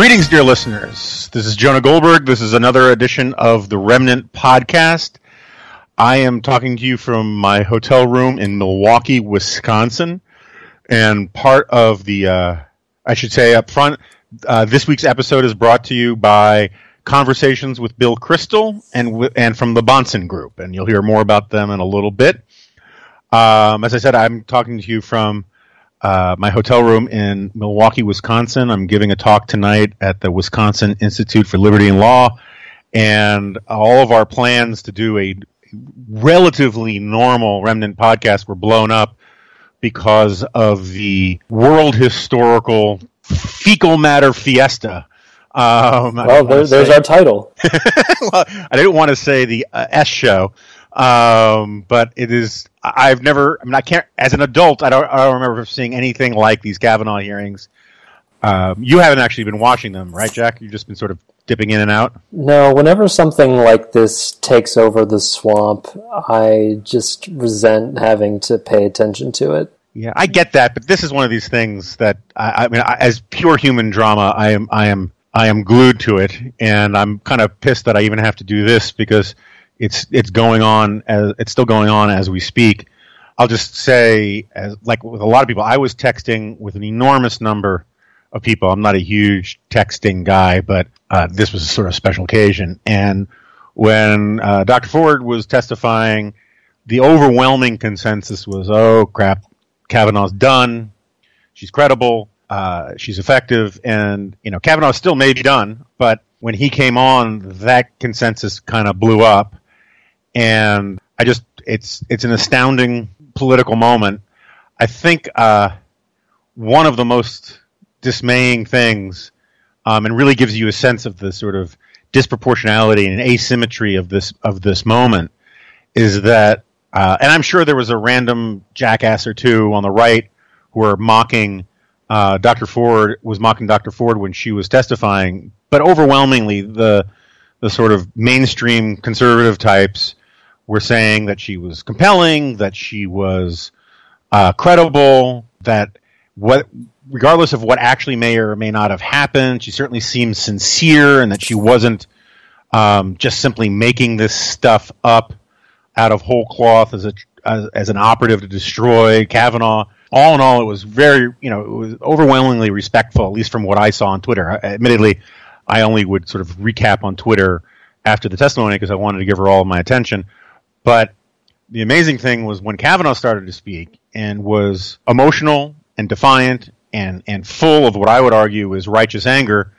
Greetings, dear listeners. This is Jonah Goldberg. This is another edition of the Remnant Podcast. I am talking to you from my hotel room in Milwaukee, Wisconsin. And part of the, I should say up front, this week's episode is brought to you by Conversations with Bill Kristol and from the Bahnsen Group. And you'll hear more about them in a little bit. As I said, I'm talking to you from my hotel room in Milwaukee, Wisconsin. I'm giving a talk tonight at the Wisconsin Institute for Liberty and Law, and all of our plans to do a relatively normal Remnant podcast were blown up because of the world historical fecal matter fiesta. Well, there's our title. Well, I didn't want to say the S show. But it is, I can't, as an adult, I don't remember seeing anything like these Kavanaugh hearings. You haven't actually been watching them, right, Jack? You've just been sort of dipping in and out? No, whenever something like this takes over the swamp, I just resent having to pay attention to it. Yeah, I get that, but this is one of these things that, I mean, as pure human drama, I am glued to it, and I'm kind of pissed that I even have to do this because it's going on as it's still going on as we speak. I'll just say, as like with a lot of people, I was texting with an enormous number of people. I'm not a huge texting guy, but this was a sort of special occasion. And when Dr. Ford was testifying, the overwhelming consensus was, "Oh crap, Kavanaugh's done. She's credible. She's effective." And you know, Kavanaugh still may be done, but when he came on, that consensus kind of blew up. And I just, it's an astounding political moment. I think one of the most dismaying things, and really gives you a sense of the sort of disproportionality and asymmetry of this moment, is that, and I'm sure there was a random jackass or two on the right who were mocking Dr. Ford when she was testifying, but overwhelmingly the sort of mainstream conservative types were saying that she was compelling, that she was credible, that regardless of what actually may or may not have happened, she certainly seemed sincere, and that she wasn't just simply making this stuff up out of whole cloth as an operative to destroy Kavanaugh. All in all, it was very, it was overwhelmingly respectful, at least from what I saw on Twitter. Admittedly, I only would sort of recap on Twitter after the testimony because I wanted to give her all of my attention. But the amazing thing was when Kavanaugh started to speak and was emotional and defiant and full of what I would argue is righteous anger,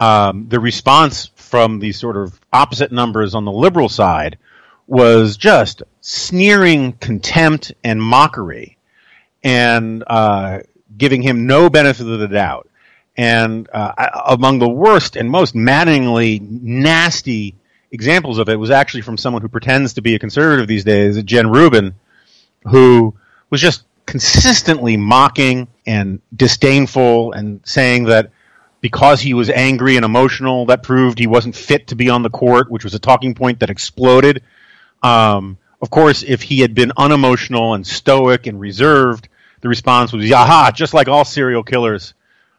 the response from the sort of opposite numbers on the liberal side was just sneering contempt and mockery and giving him no benefit of the doubt. And among the worst and most maddeningly nasty examples of it was actually from someone who pretends to be a conservative these days, Jen Rubin, who was just consistently mocking and disdainful and saying that because he was angry and emotional, that proved he wasn't fit to be on the court, which was a talking point that exploded. Of course, if he had been unemotional and stoic and reserved, the response was, "Aha, just like all serial killers.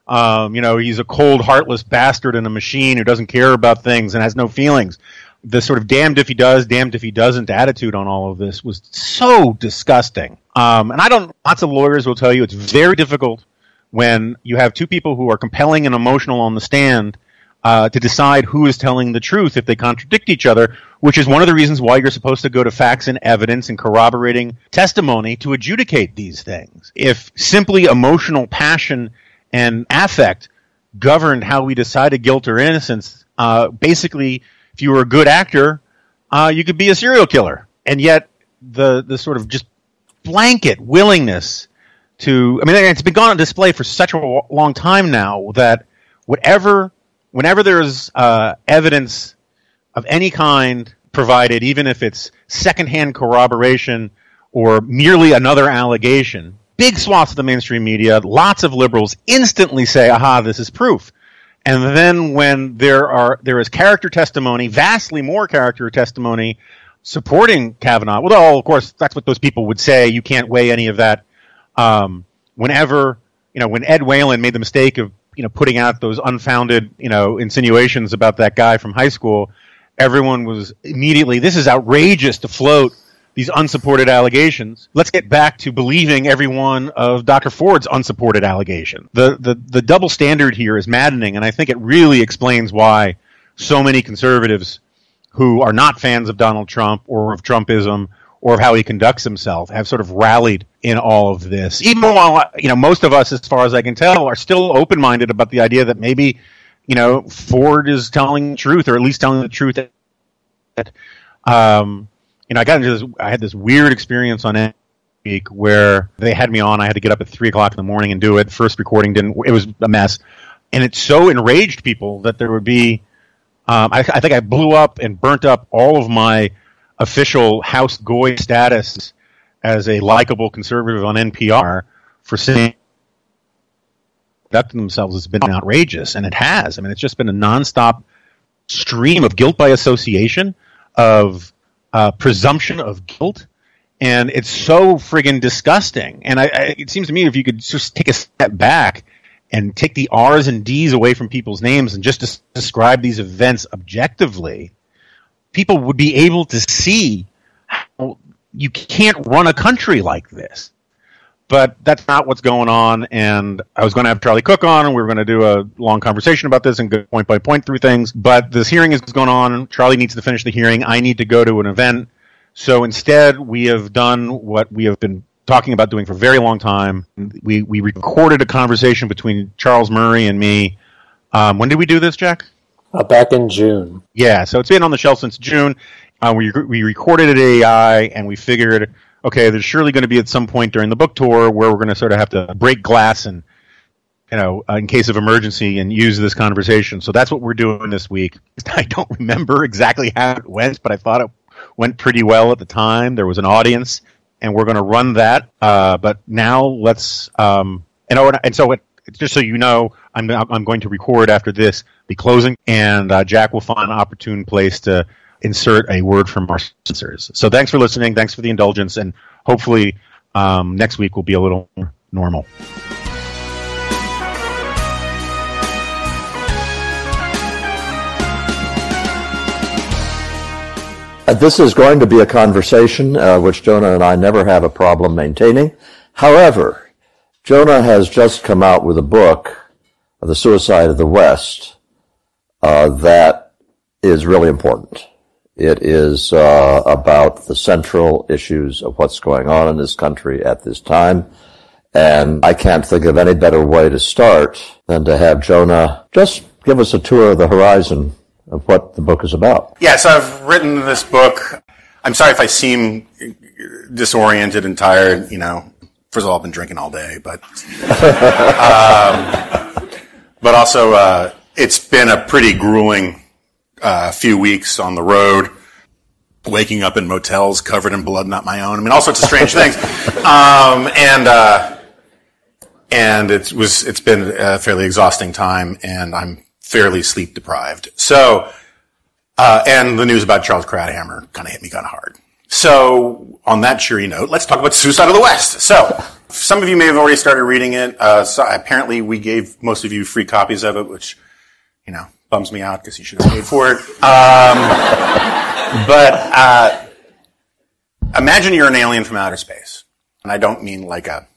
He's a cold, heartless bastard and a machine who doesn't care about things and has no feelings." The sort of damned if he does, damned if he doesn't attitude on all of this was so disgusting. And lots of lawyers will tell you it's very difficult when you have two people who are compelling and emotional on the stand to decide who is telling the truth if they contradict each other, which is one of the reasons why you're supposed to go to facts and evidence and corroborating testimony to adjudicate these things. If simply emotional passion and affect governed how we decided guilt or innocence, basically, if you were a good actor, you could be a serial killer. And yet, the sort of just blanket willingness to, it's been on display for such a long time now that whenever there's evidence of any kind provided, even if it's secondhand corroboration or merely another allegation, big swaths of the mainstream media, lots of liberals instantly say, "Aha, this is proof." And then when there is character testimony, vastly more character testimony supporting Kavanaugh, well, of course, that's what those people would say. You can't weigh any of that. Whenever, when Ed Whelan made the mistake of putting out those unfounded, insinuations about that guy from high school, everyone was immediately, this is outrageous to float these unsupported allegations. Let's get back to believing every one of Dr. Ford's unsupported allegations. The double standard here is maddening, and I think it really explains why so many conservatives who are not fans of Donald Trump or of Trumpism or of how he conducts himself have sort of rallied in all of this. Even while, most of us, as far as I can tell, are still open-minded about the idea that maybe, Ford is telling the truth, or at least telling the truth that, I had this weird experience on it week where they had me on. I had to get up at 3 o'clock in the morning and do it. First recording didn't, it was a mess. And it so enraged people that there would be, I think I blew up and burnt up all of my official House Goy status as a likable conservative on NPR for saying conducting themselves has been outrageous, and it has. I mean, it's just been a nonstop stream of guilt by association, of presumption of guilt, and it's so friggin' disgusting. And it seems to me if you could just take a step back and take the R's and D's away from people's names and just describe these events objectively, people would be able to see how you can't run a country like this. But that's not what's going on, and I was going to have Charlie Cook on, and we were going to do a long conversation about this and go point by point through things. But this hearing is going on. Charlie needs to finish the hearing. I need to go to an event. So instead, we have done what we have been talking about doing for a very long time. We recorded a conversation between Charles Murray and me. When did we do this, Jack? Back in June. Yeah, so it's been on the shelf since June. We recorded at AEI, and we figured, okay, there's surely going to be at some point during the book tour where we're going to sort of have to break glass and, in case of emergency, and use this conversation. So that's what we're doing this week. I don't remember exactly how it went, but I thought it went pretty well at the time. There was an audience, and we're going to run that. But now let's just so you know, I'm going to record after this, the closing, and Jack will find an opportune place to insert a word from our sponsors. So thanks for listening. Thanks for the indulgence. And hopefully next week will be a little more normal. This is going to be a conversation which Jonah and I never have a problem maintaining. However, Jonah has just come out with a book, The Suicide of the West, that is really important. It is about the central issues of what's going on in this country at this time. And I can't think of any better way to start than to have Jonah just give us a tour of the horizon of what the book is about. Yes, I've written this book. I'm sorry if I seem disoriented and tired. First of all, I've been drinking all day, but but also it's been a pretty grueling few weeks on the road, waking up in motels covered in blood, not my own. I mean, all sorts of strange things. And it's been a fairly exhausting time, and I'm fairly sleep deprived. So, and the news about Charles Krauthammer kind of hit me kind of hard. So on that cheery note, let's talk about Suicide of the West. So some of you may have already started reading it. So apparently we gave most of you free copies of it, which, bums me out because you should have paid for it. But imagine you're an alien from outer space. And I don't mean like a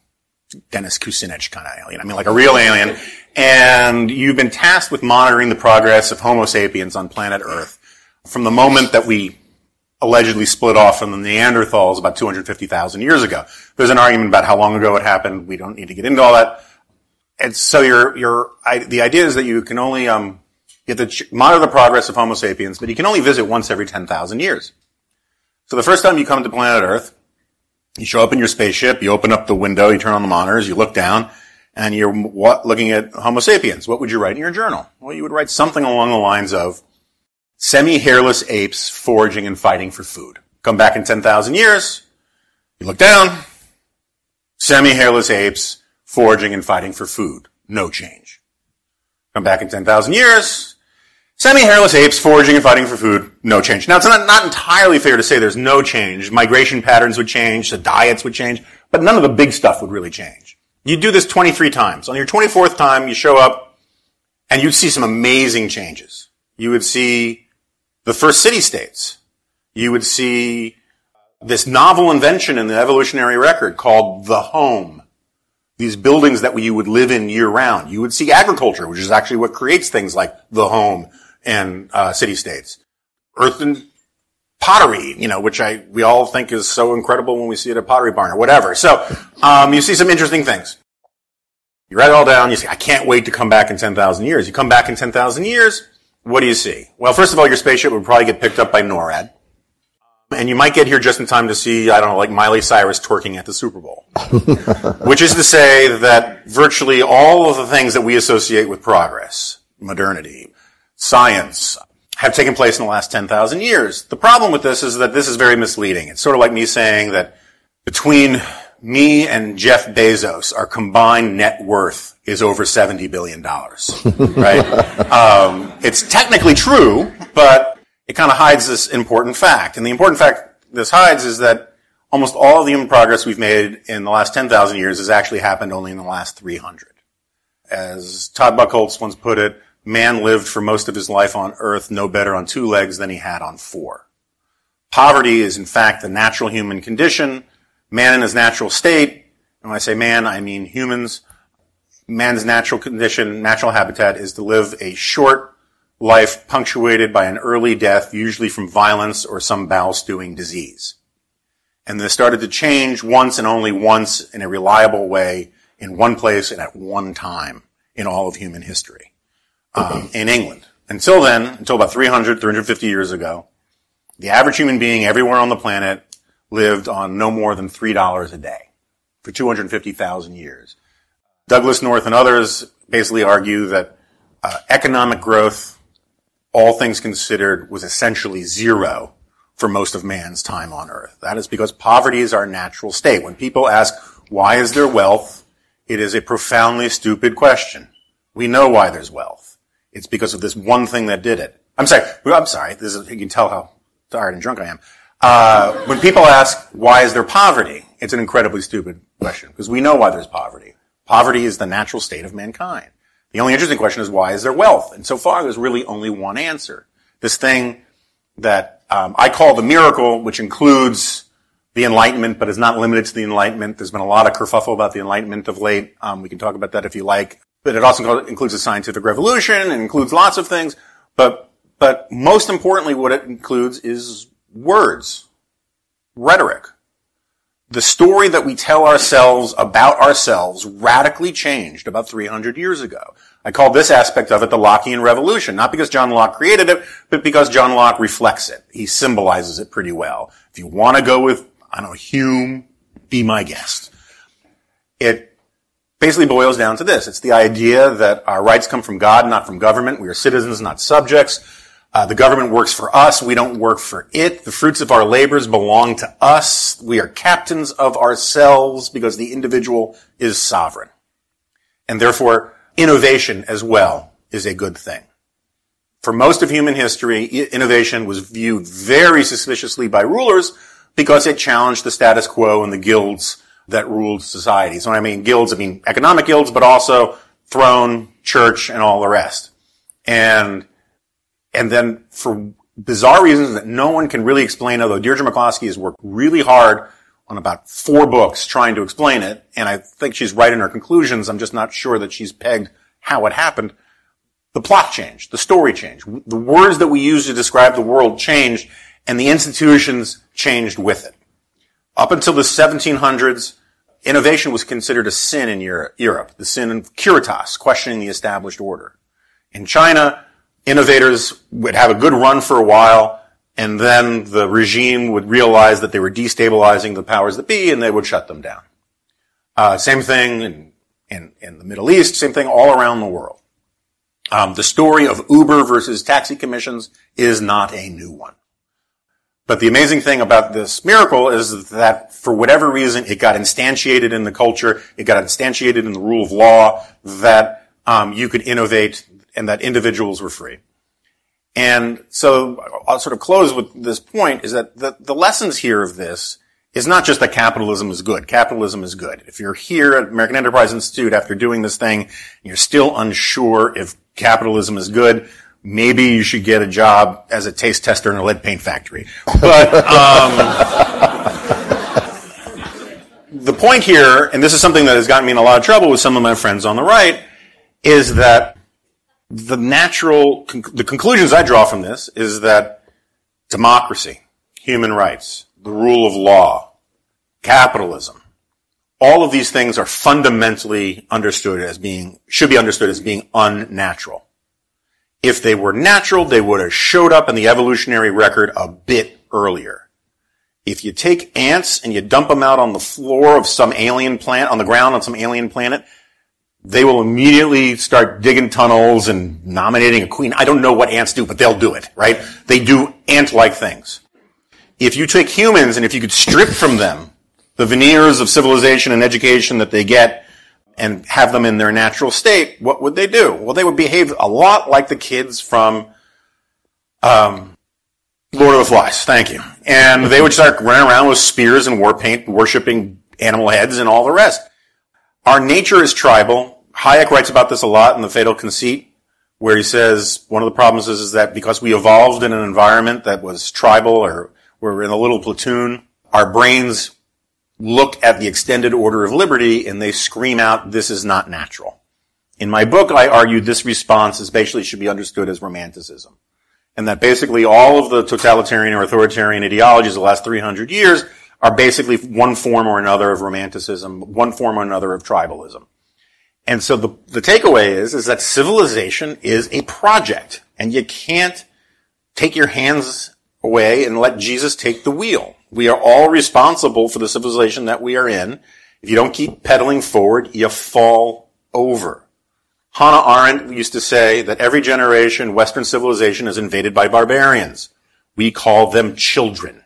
Dennis Kucinich kind of alien. I mean like a real alien. And you've been tasked with monitoring the progress of Homo sapiens on planet Earth from the moment that we allegedly split off from the Neanderthals about 250,000 years ago. There's an argument about how long ago it happened. We don't need to get into all that. And so the idea is that you can only... You have to monitor the progress of Homo sapiens, but you can only visit once every 10,000 years. So the first time you come to planet Earth, you show up in your spaceship, you open up the window, you turn on the monitors, you look down, and you're looking at Homo sapiens. What would you write in your journal? Well, you would write something along the lines of semi-hairless apes foraging and fighting for food. Come back in 10,000 years, you look down, semi-hairless apes foraging and fighting for food. No change. Come back in 10,000 years... semi-hairless apes foraging and fighting for food, no change. Now, it's not entirely fair to say there's no change. Migration patterns would change, the diets would change, but none of the big stuff would really change. You do this 23 times. On your 24th time, you show up, And you'd see some amazing changes. You would see the first city-states. You would see this novel invention in the evolutionary record called the home. These buildings that you would live in year-round. You would see agriculture, which is actually what creates things like the home and city-states. Earthen pottery, which we all think is so incredible when we see it at Pottery Barn or whatever. So you see some interesting things. You write it all down. You say, I can't wait to come back in 10,000 years. You come back in 10,000 years, what do you see? Well, first of all, your spaceship would probably get picked up by NORAD. And you might get here just in time to see, like Miley Cyrus twerking at the Super Bowl. Which is to say that virtually all of the things that we associate with progress, modernity, science, have taken place in the last 10,000 years. The problem with this is that this is very misleading. It's sort of like me saying that between me and Jeff Bezos, our combined net worth is over $70 billion. Right? It's technically true, but it kind of hides this important fact. And the important fact this hides is that almost all of the human progress we've made in the last 10,000 years has actually happened only in the last 300. As Todd Buchholz once put it, man lived for most of his life on Earth no better on two legs than he had on four. Poverty is, in fact, the natural human condition. Man in his natural state, and when I say man, I mean humans. Man's natural condition, natural habitat, is to live a short life punctuated by an early death, usually from violence or some bowel-stewing disease. And this started to change once and only once in a reliable way in one place and at one time in all of human history, in England. Until then, until about 300, 350 years ago, the average human being everywhere on the planet lived on no more than $3 a day for 250,000 years. Douglas North and others basically argue that economic growth, all things considered, was essentially zero for most of man's time on Earth. That is because poverty is our natural state. When people ask, why is there wealth? It is a profoundly stupid question. We know why there's wealth. It's because of this one thing that did it. I'm sorry. This is, you can tell how tired and drunk I am. When people ask, why is there poverty? It's an incredibly stupid question because we know why there's poverty. Poverty is the natural state of mankind. The only interesting question is, why is there wealth? And so far, there's really only one answer. This thing that I call the miracle, which includes the Enlightenment, but is not limited to the Enlightenment. There's been a lot of kerfuffle about the Enlightenment of late. We can talk about that if you like. But it also includes the scientific revolution and includes lots of things. But most importantly, what it includes is words, rhetoric. The story that we tell ourselves about ourselves radically changed about 300 years ago. I call this aspect of it the Lockean Revolution, not because John Locke created it, but because John Locke reflects it. He symbolizes it pretty well. If you want to go with, Hume, be my guest. It basically boils down to this. It's the idea that our rights come from God, not from government. We are citizens, not subjects. The government works for us. We don't work for it. The fruits of our labors belong to us. We are captains of ourselves because the individual is sovereign. And therefore, innovation as well is a good thing. For most of human history, innovation was viewed very suspiciously by rulers because it challenged the status quo and the guilds that ruled society. So when I mean guilds, I mean economic guilds, but also throne, church, and all the rest. And then for bizarre reasons that no one can really explain, although Deirdre McCloskey has worked really hard on about 4 books trying to explain it, and I think she's right in her conclusions. I'm just not sure that she's pegged how it happened. The plot changed. The story changed. The words that we use to describe the world changed, and the institutions changed with it. Up until the 1700s, innovation was considered a sin in Europe, the sin of curitas, questioning the established order. In China, innovators would have a good run for a while, and then the regime would realize that they were destabilizing the powers that be, and they would shut them down. Same thing in the Middle East, same thing all around the world. The story of Uber versus taxi commissions is not a new one. But the amazing thing about this miracle is that, for whatever reason, it got instantiated in the culture, it got instantiated in the rule of law, that you could innovate and that individuals were free. And so I'll sort of close with this point, is that the lessons here of this is not just that capitalism is good. Capitalism is good. If you're here at American Enterprise Institute after doing this thing, and you're still unsure if capitalism is good. Maybe you should get a job as a taste tester in a lead paint factory. But the point here, and this is something that has gotten me in a lot of trouble with some of my friends on the right, is that the conclusions I draw from this is that democracy, human rights, the rule of law, capitalism, all of these things are fundamentally understood as being, should be understood as being unnatural. If they were natural, they would have showed up in the evolutionary record a bit earlier. If you take ants and you dump them out on the floor of some alien planet, on the ground on some alien planet, they will immediately start digging tunnels and nominating a queen. I don't know what ants do, but they'll do it, right? They do ant-like things. If you take humans and if you could strip from them the veneers of civilization and education that they get and have them in their natural state, what would they do? Well, they would behave a lot like the kids from Lord of the Flies, thank you. And they would start running around with spears and war paint, worshipping animal heads and all the rest. Our nature is tribal. Hayek writes about this a lot in The Fatal Conceit, where he says one of the problems is that because we evolved in an environment that was tribal or we're in a little platoon, our brains look at the extended order of liberty and they scream out, this is not natural. In my book, I argue this response is basically should be understood as romanticism, and that basically all of the totalitarian or authoritarian ideologies of the last 300 years are basically one form or another of romanticism, one form or another of tribalism. And so the takeaway is that civilization is a project, and you can't take your hands away and let Jesus take the wheel. We are all responsible for the civilization that we are in. If you don't keep pedaling forward, you fall over. Hannah Arendt used to say that every generation, Western civilization is invaded by barbarians. We call them children.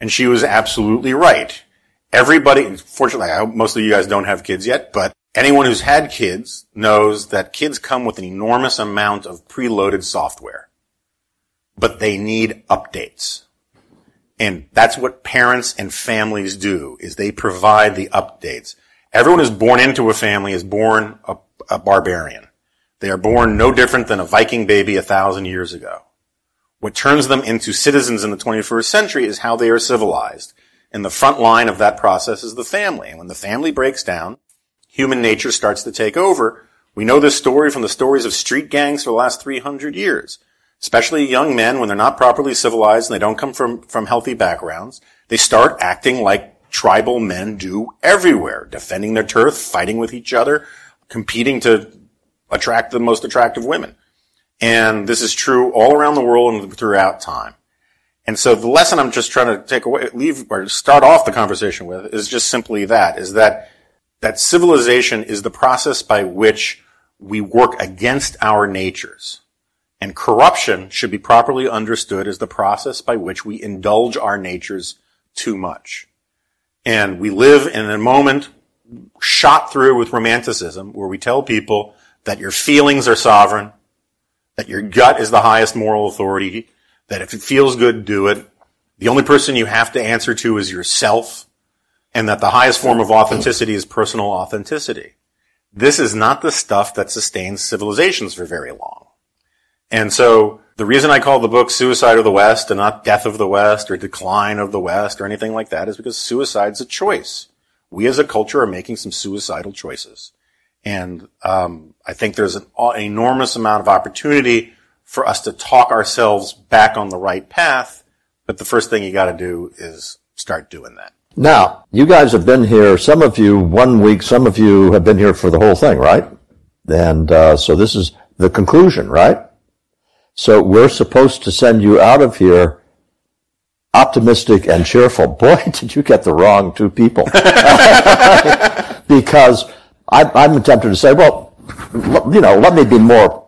And she was absolutely right. Everybody, fortunately, I hope most of you guys don't have kids yet, but anyone who's had kids knows that kids come with an enormous amount of preloaded software. But they need updates. And that's what parents and families do, is they provide the updates. Everyone who's born into a family is born a barbarian. They are born no different than a Viking baby 1,000 years ago. What turns them into citizens in the 21st century is how they are civilized. And the front line of that process is the family. And when the family breaks down, human nature starts to take over. We know this story from the stories of street gangs for the last 300 years. Especially young men, when they're not properly civilized and they don't come from healthy backgrounds, they start acting like tribal men do everywhere, defending their turf, fighting with each other, competing to attract the most attractive women. And this is true all around the world and throughout time. And so the lesson I'm just trying to take away, leave, or start off the conversation with is just simply that, is that civilization is the process by which we work against our natures. And corruption should be properly understood as the process by which we indulge our natures too much. And we live in a moment shot through with romanticism where we tell people that your feelings are sovereign, that your gut is the highest moral authority, that if it feels good, do it. The only person you have to answer to is yourself, and that the highest form of authenticity is personal authenticity. This is not the stuff that sustains civilizations for very long. And so the reason I call the book Suicide of the West and not Death of the West or Decline of the West or anything like that is because suicide's a choice. We as a culture are making some suicidal choices. And I think there's an enormous amount of opportunity for us to talk ourselves back on the right path, but the first thing you got to do is start doing that. Now, you guys have been here, some of you 1 week, some of you have been here for the whole thing, right? And so this is the conclusion, right? So we're supposed to send you out of here optimistic and cheerful. Boy, did you get the wrong two people. Because I'm tempted to say, well, let me be more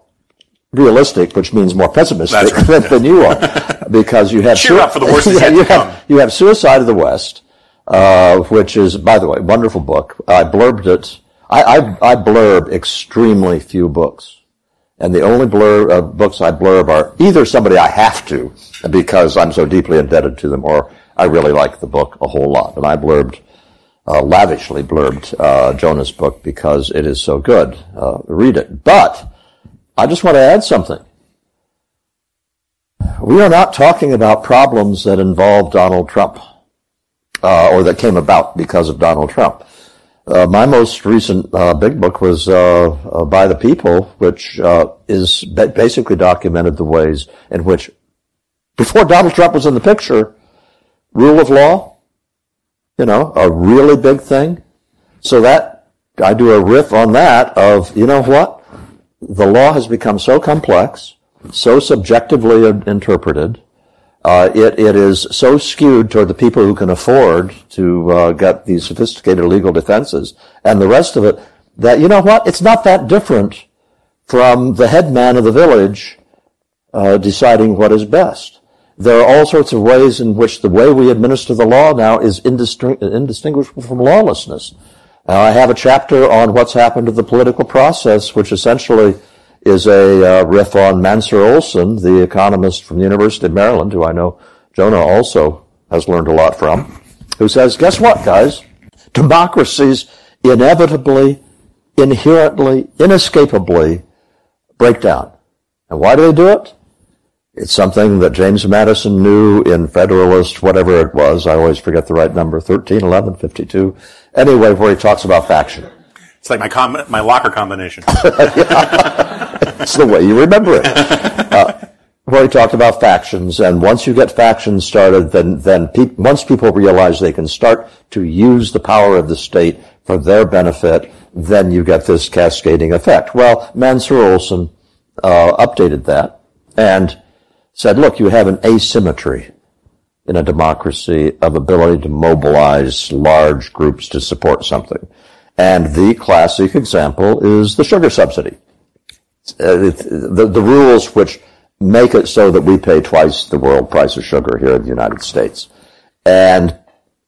realistic, which means more pessimistic than you are, because you have cheer up for the worst is yet to come. You have Suicide of the West, which is, by the way, a wonderful book. I blurbed it. I blurb extremely few books, and the only books I blurb are either somebody I have to because I'm so deeply indebted to them, or I really like the book a whole lot, and I blurbed. Lavishly blurbed Jonah's book because it is so good. Read it. But I just want to add something. We are not talking about problems that involve Donald Trump, or that came about because of Donald Trump. My most recent big book was By the People, which is basically documented the ways in which, before Donald Trump was in the picture, rule of law, you know, a really big thing. So that, I do a riff on that of, you know what? The law has become so complex, so subjectively interpreted, it is so skewed toward the people who can afford to get these sophisticated legal defenses and the rest of it, that, you know what, it's not that different from the head man of the village deciding what is best. There are all sorts of ways in which the way we administer the law now is indistinguishable from lawlessness. I have a chapter on what's happened to the political process, which essentially is a riff on Mancur Olson, the economist from the University of Maryland, who I know Jonah also has learned a lot from, who says, guess what, guys? Democracies inevitably, inherently, inescapably break down. And why do they do it? It's something that James Madison knew in Federalist, whatever it was. I always forget the right number, 13, 11, 52. Anyway, where he talks about faction. It's like my locker combination. It's the way you remember it. Where he talked about factions, and once you get factions started, then once people realize they can start to use the power of the state for their benefit, then you get this cascading effect. Well, Mancur Olson updated that and said, look, you have an asymmetry in a democracy of ability to mobilize large groups to support something. And the classic example is the sugar subsidy. The rules which make it so that we pay twice the world price of sugar here in the United States. And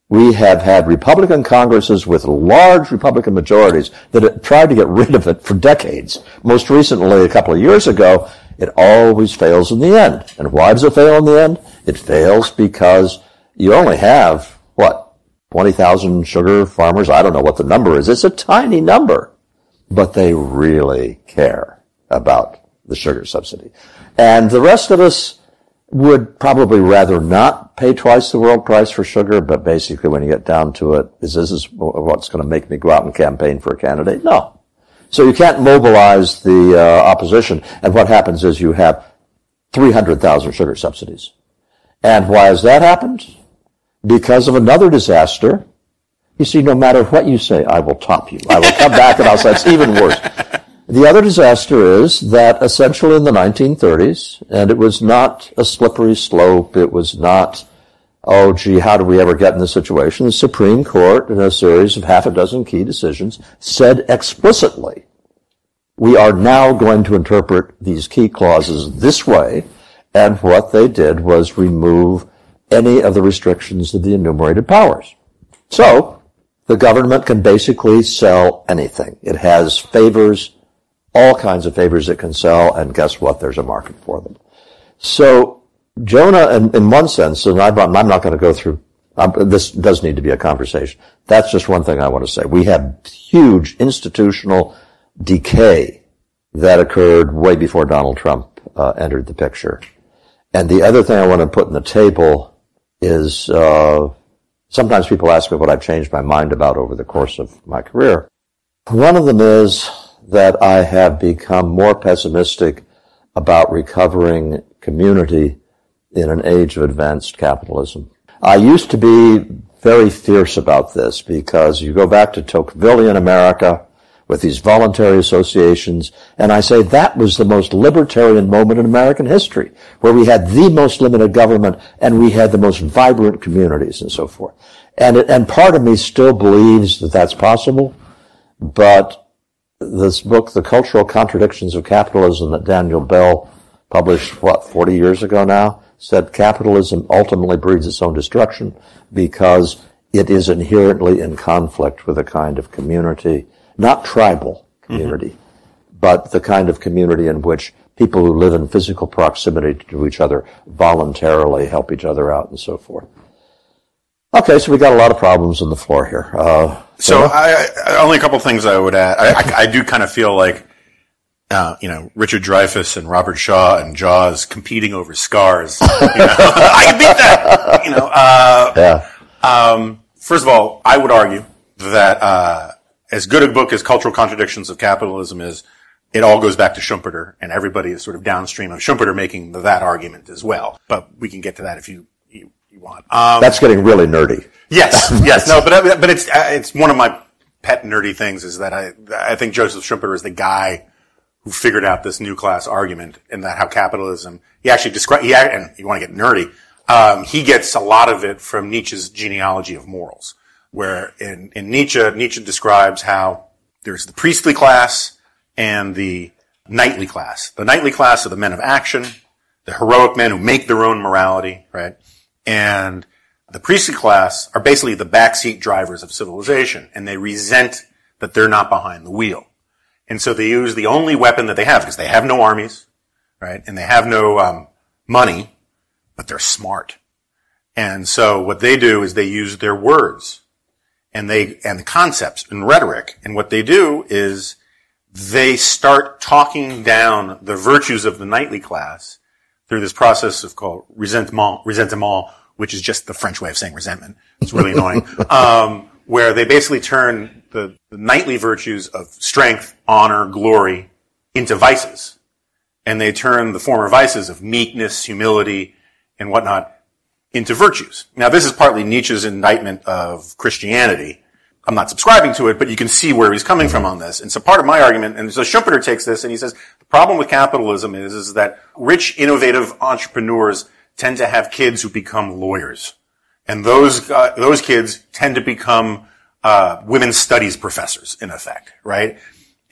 we have had Republican Congresses with large Republican majorities that have tried to get rid of it for decades. Most recently, a couple of years ago, it always fails in the end. And why does it fail in the end? It fails because you only have, 20,000 sugar farmers? I don't know what the number is. It's a tiny number. But they really care about the sugar subsidy. And the rest of us would probably rather not pay twice the world price for sugar, but basically when you get down to it, is this what's going to make me go out and campaign for a candidate? No. So you can't mobilize the opposition. And what happens is you have 300,000 sugar subsidies. And why has that happened? Because of another disaster. You see, no matter what you say, I will top you. I will come back and I'll say it's even worse. The other disaster is that essentially in the 1930s, and it was not a slippery slope, it was not, oh, gee, how did we ever get in this situation? The Supreme Court, in a series of half a dozen key decisions, said explicitly, we are now going to interpret these key clauses this way, and what they did was remove any of the restrictions of the enumerated powers. So, the government can basically sell anything. It has favors, all kinds of favors it can sell, and guess what? There's a market for them. So Jonah, in one sense, and I'm not going to go through, this does need to be a conversation. That's just one thing I want to say. We have huge institutional decay that occurred way before Donald Trump entered the picture. And the other thing I want to put on the table is sometimes people ask me what I've changed my mind about over the course of my career. One of them is that I have become more pessimistic about recovering community in an age of advanced capitalism. I used to be very fierce about this because you go back to Tocquevillian America with these voluntary associations, and I say that was the most libertarian moment in American history, where we had the most limited government and we had the most vibrant communities and so forth. And part of me still believes that that's possible, but this book, The Cultural Contradictions of Capitalism, that Daniel Bell published, 40 years ago now, said capitalism ultimately breeds its own destruction because it is inherently in conflict with a kind of community, not tribal community, but the kind of community in which people who live in physical proximity to each other voluntarily help each other out and so forth. Okay, so we got a lot of problems on the floor here. So only a couple things I would add. I do kind of feel like Richard Dreyfuss and Robert Shaw and Jaws competing over scars. I can beat that. First of all, I would argue that as good a book as Cultural Contradictions of Capitalism is, it all goes back to Schumpeter, and everybody is sort of downstream of Schumpeter making that argument as well. But we can get to that if you want. That's getting really nerdy. Yes, yes. No, but it's one of my pet nerdy things is that I think Joseph Schumpeter is the guy who figured out this new class argument, and that how capitalism, he actually described, and you want to get nerdy, he gets a lot of it from Nietzsche's Genealogy of Morals, where in Nietzsche describes how there's the priestly class and the knightly class. The knightly class are the men of action, the heroic men who make their own morality, right? And the priestly class are basically the backseat drivers of civilization, and they resent that they're not behind the wheel. And so they use the only weapon that they have, because they have no armies, right? And they have no money, but they're smart. And so what they do is they use their words and the concepts and rhetoric. And what they do is they start talking down the virtues of the knightly class through this process of called resentment, which is just the French way of saying resentment. It's really annoying. Where they basically turn the knightly virtues of strength, honor, glory into vices. And they turn the former vices of meekness, humility, and whatnot into virtues. Now, this is partly Nietzsche's indictment of Christianity. I'm not subscribing to it, but you can see where he's coming from on this. And so part of my argument, and so Schumpeter takes this and he says, the problem with capitalism is that rich, innovative entrepreneurs tend to have kids who become lawyers. And those kids tend to become women's studies professors, in effect, right?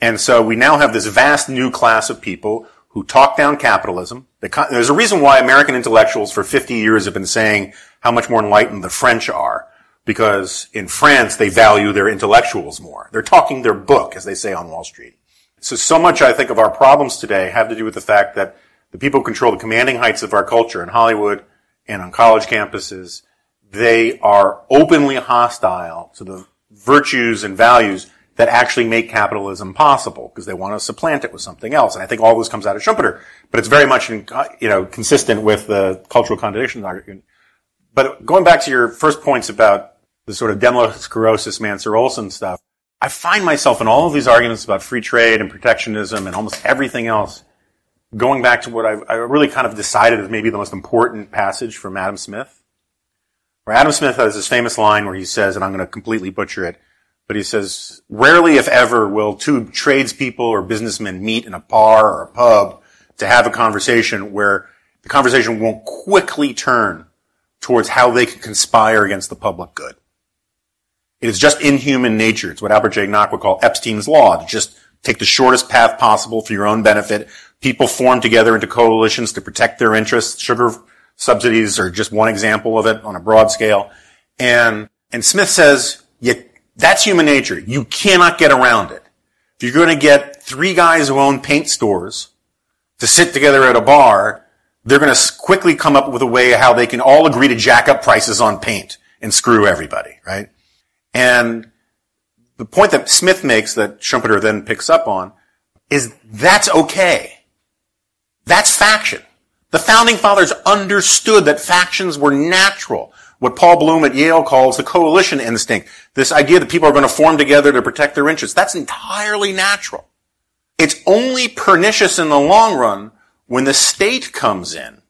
And so we now have this vast new class of people who talk down capitalism. There's a reason why American intellectuals for 50 years have been saying how much more enlightened the French are, because in France they value their intellectuals more. They're talking their book, as they say on Wall Street. So much, I think, of our problems today have to do with the fact that the people who control the commanding heights of our culture in Hollywood and on college campuses, they are openly hostile to the virtues and values that actually make capitalism possible, because they want to supplant it with something else. And I think all this comes out of Schumpeter, but it's very much consistent with the cultural contradiction argument. But going back to your first points about the sort of Demler Sclerosis, Mancur Olson stuff, I find myself in all of these arguments about free trade and protectionism and almost everything else going back to what I really kind of decided is maybe the most important passage from Adam Smith. Where Adam Smith has this famous line where he says, and I'm going to completely butcher it, but he says, rarely if ever will two tradespeople or businessmen meet in a bar or a pub to have a conversation where the conversation won't quickly turn towards how they can conspire against the public good. It is just in human nature. It's what Albert J. Nock would call Epstein's law, to just take the shortest path possible for your own benefit. People form together into coalitions to protect their interests. Sugar subsidies are just one example of it on a broad scale. And Smith says, yeah, that's human nature. You cannot get around it. If you're going to get three guys who own paint stores to sit together at a bar, they're going to quickly come up with a way how they can all agree to jack up prices on paint and screw everybody, right? And the point that Smith makes that Schumpeter then picks up on is that's okay. That's faction. The Founding Fathers understood that factions were natural, what Paul Bloom at Yale calls the coalition instinct, this idea that people are going to form together to protect their interests. That's entirely natural. It's only pernicious in the long run when the state comes in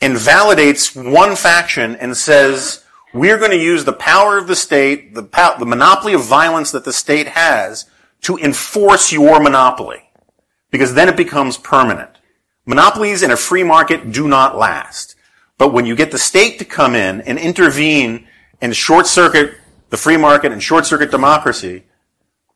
and validates one faction and says, we're going to use the power of the state, the monopoly of violence that the state has, to enforce your monopoly, because then it becomes permanent. Monopolies in a free market do not last. But when you get the state to come in and intervene and short-circuit the free market and short-circuit democracy,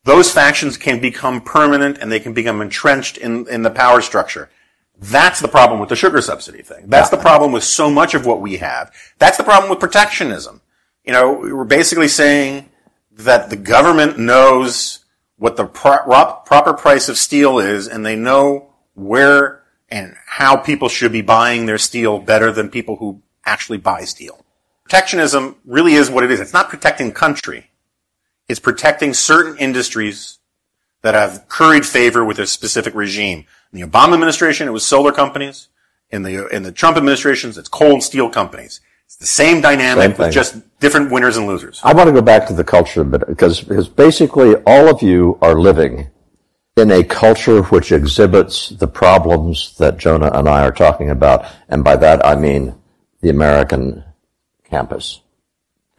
those factions can become permanent and they can become entrenched in the power structure. That's the problem with the sugar subsidy thing. That's the problem with so much of what we have. That's the problem with protectionism. We're basically saying that the government knows what the proper price of steel is, and they know where and how people should be buying their steel better than people who actually buy steel. Protectionism really is what it is. It's not protecting the country. It's protecting certain industries that have curried favor with a specific regime. In the Obama administration, it was solar companies. In the Trump administration, it's coal and steel companies. It's the same dynamic with just different winners and losers. I want to go back to the culture a bit, because basically all of you are living in a culture which exhibits the problems that Jonah and I are talking about. And by that, I mean the American campus.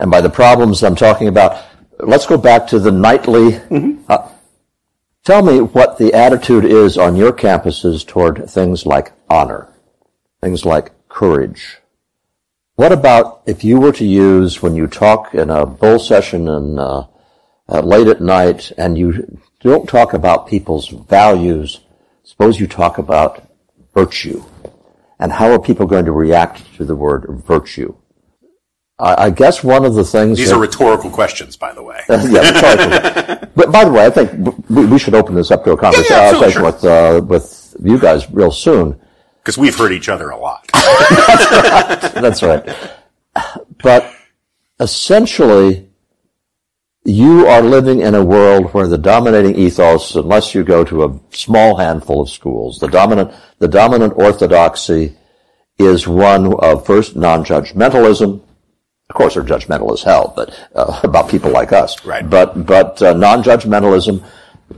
And by the problems I'm talking about, let's go back to the nightly. Mm-hmm. Tell me what the attitude is on your campuses toward things like honor, things like courage. What about if you were to use, when you talk in a bull session and late at night, and you don't talk about people's values, suppose you talk about virtue. And how are people going to react to the word virtue? I guess one of the things... These are rhetorical questions, by the way. Yeah, rhetorical. But by the way, I think we should open this up to a conversation with you guys real soon. Because we've heard each other a lot. That's right. That's right. But essentially, you are living in a world where the dominating ethos, unless you go to a small handful of schools, the dominant orthodoxy is one of first non-judgmentalism. Of course, they're judgmental as hell, but about people like us. Right. But non-judgmentalism.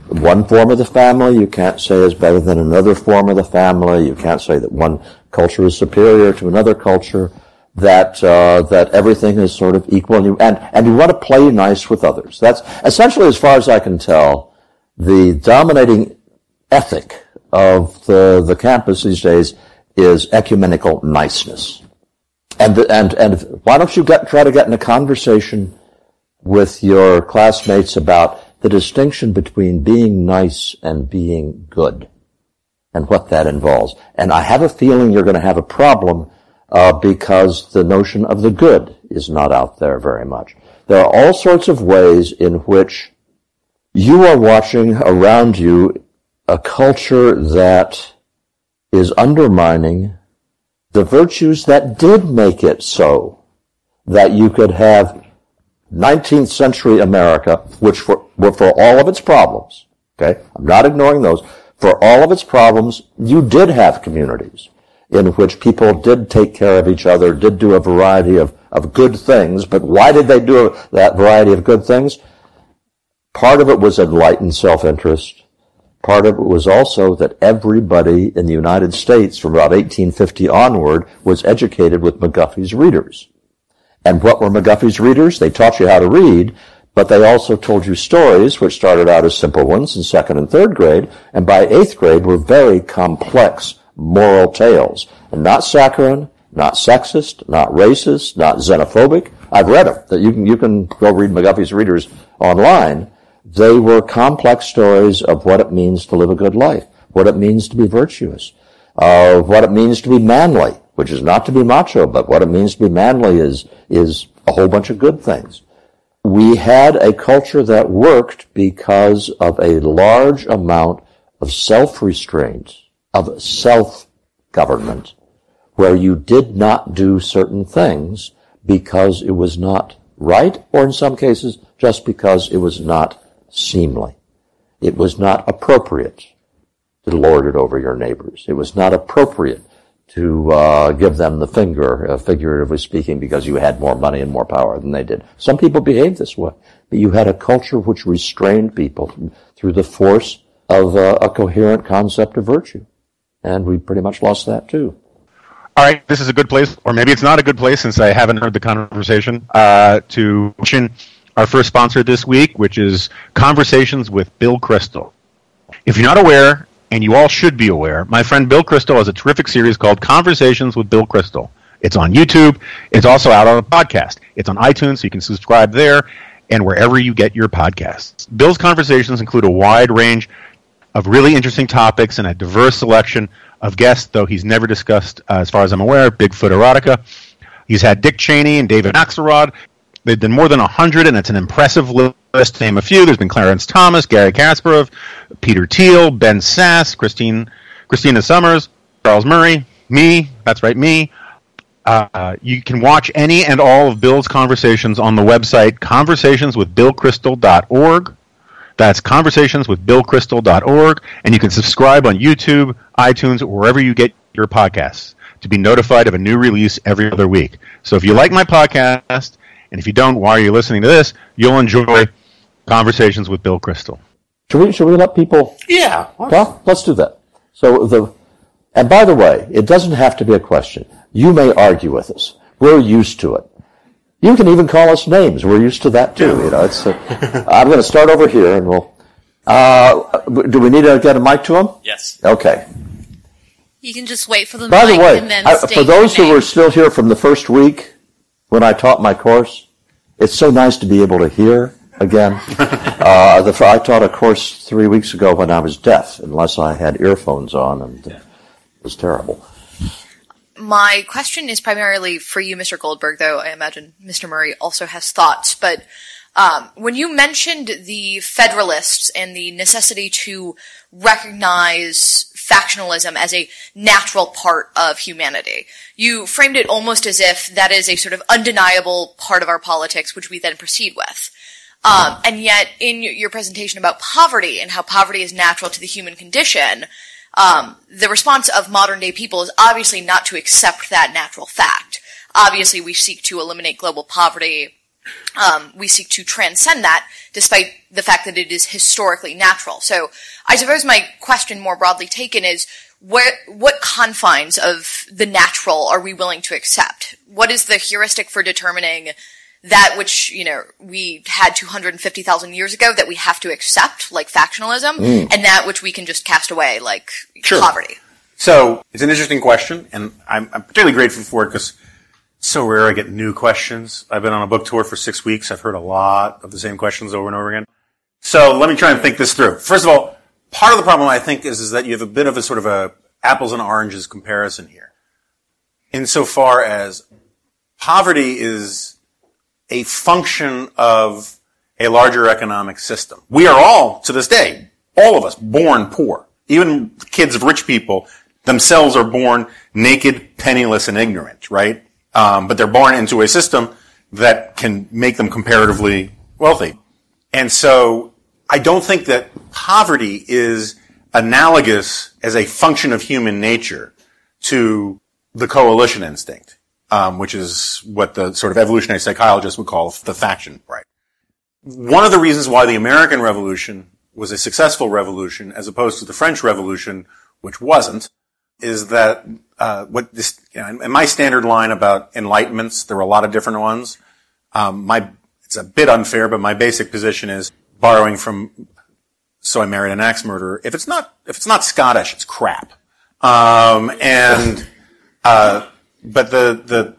One form of the family you can't say is better than another form of the family. You can't say that one culture is superior to another culture, that everything is sort of equal, and you want to play nice with others. That's essentially, as far as I can tell, the dominating ethic of the campus these days is ecumenical niceness. And why don't you try to get in a conversation with your classmates about the distinction between being nice and being good, and what that involves. And I have a feeling you're going to have a problem because the notion of the good is not out there very much. There are all sorts of ways in which you are watching around you a culture that is undermining the virtues that did make it so that you could have 19th century America, which for all of its problems, okay, I'm not ignoring those, for all of its problems, you did have communities in which people did take care of each other, did do a variety of good things. But why did they do that variety of good things? Part of it was enlightened self-interest. Part of it was also that everybody in the United States from about 1850 onward was educated with McGuffey's readers. And what were McGuffey's readers? They taught you how to read, but they also told you stories, which started out as simple ones in second and third grade, and by eighth grade were very complex moral tales. And not saccharine, not sexist, not racist, not xenophobic. I've read them. You can go read McGuffey's readers online. They were complex stories of what it means to live a good life, what it means to be virtuous, what it means to be manly, which is not to be macho, but what it means to be manly is a whole bunch of good things. We had a culture that worked because of a large amount of self-restraint, of self-government, where you did not do certain things because it was not right, or in some cases, just because it was not seemly. It was not appropriate to lord it over your neighbors. It was not appropriate to give them the finger, figuratively speaking, because you had more money and more power than they did. Some people behaved this way, but you had a culture which restrained people through the force of a coherent concept of virtue, and we pretty much lost that too. All right, this is a good place, or maybe it's not a good place since I haven't heard the conversation, to mention our first sponsor this week, which is Conversations with Bill Kristol. If you're not aware, and you all should be aware, my friend Bill Kristol has a terrific series called Conversations with Bill Kristol. It's on YouTube. It's also out on a podcast. It's on iTunes, so you can subscribe there and wherever you get your podcasts. Bill's conversations include a wide range of really interesting topics and a diverse selection of guests, though he's never discussed, as far as I'm aware, Bigfoot erotica. He's had Dick Cheney and David Axelrod. They've done more than 100, and it's an impressive list, to name a few. There's been Clarence Thomas, Gary Kasparov, Peter Thiel, Ben Sass, Christina Summers, Charles Murray, me, that's right, me. You can watch any and all of Bill's conversations on the website conversationswithbillkristol.org. That's conversationswithbillkristol.org, and you can subscribe on YouTube, iTunes, or wherever you get your podcasts to be notified of a new release every other week. So if you like my podcast, and if you don't, why are you listening to this? You'll enjoy Conversations with Bill Kristol. Should we let people talk? Let's do that. And by the way, it doesn't have to be a question. You may argue with us. We're used to it. You can even call us names. We're used to that too. You know, I'm going to start over here, and we'll. Do we need to get a mic to them? Yes. Okay. You can just wait for the mic. By the way, and then for those who were still here from the first week when I taught my course, it's so nice to be able to hear again. I taught a course 3 weeks ago when I was deaf, unless I had earphones on, and it was terrible. My question is primarily for you, Mr. Goldberg, though I imagine Mr. Murray also has thoughts. But when you mentioned the Federalists and the necessity to recognize factionalism as a natural part of humanity, you framed it almost as if that is a sort of undeniable part of our politics, which we then proceed with. And yet in your presentation about poverty and how poverty is natural to the human condition, the response of modern-day people is obviously not to accept that natural fact. Obviously, we seek to eliminate global poverty. We seek to transcend that, despite the fact that it is historically natural. So I suppose my question more broadly taken is, what confines of the natural are we willing to accept? What is the heuristic for determining that which, you know, we had 250,000 years ago that we have to accept, like factionalism, and that which we can just cast away, like poverty? So it's an interesting question, and I'm particularly grateful for it because it's so rare I get new questions. I've been on a book tour for 6 weeks. I've heard a lot of the same questions over and over again. So let me try and think this through. First of all, part of the problem, I think, is that you have a bit of a sort of a apples and oranges comparison here, insofar as poverty is a function of a larger economic system. We are all, to this day, all of us, born poor. Even kids of rich people themselves are born naked, penniless, and ignorant, right? But they're born into a system that can make them comparatively wealthy. And so I don't think that poverty is analogous as a function of human nature to the coalition instinct, which is what the sort of evolutionary psychologists would call the faction, right? One of the reasons why the American Revolution was a successful revolution, as opposed to the French Revolution, which wasn't, is that in my standard line about enlightenments, there were a lot of different ones. It's a bit unfair, but my basic position is borrowing from "So I Married an Axe Murderer." If it's not Scottish, it's crap. But the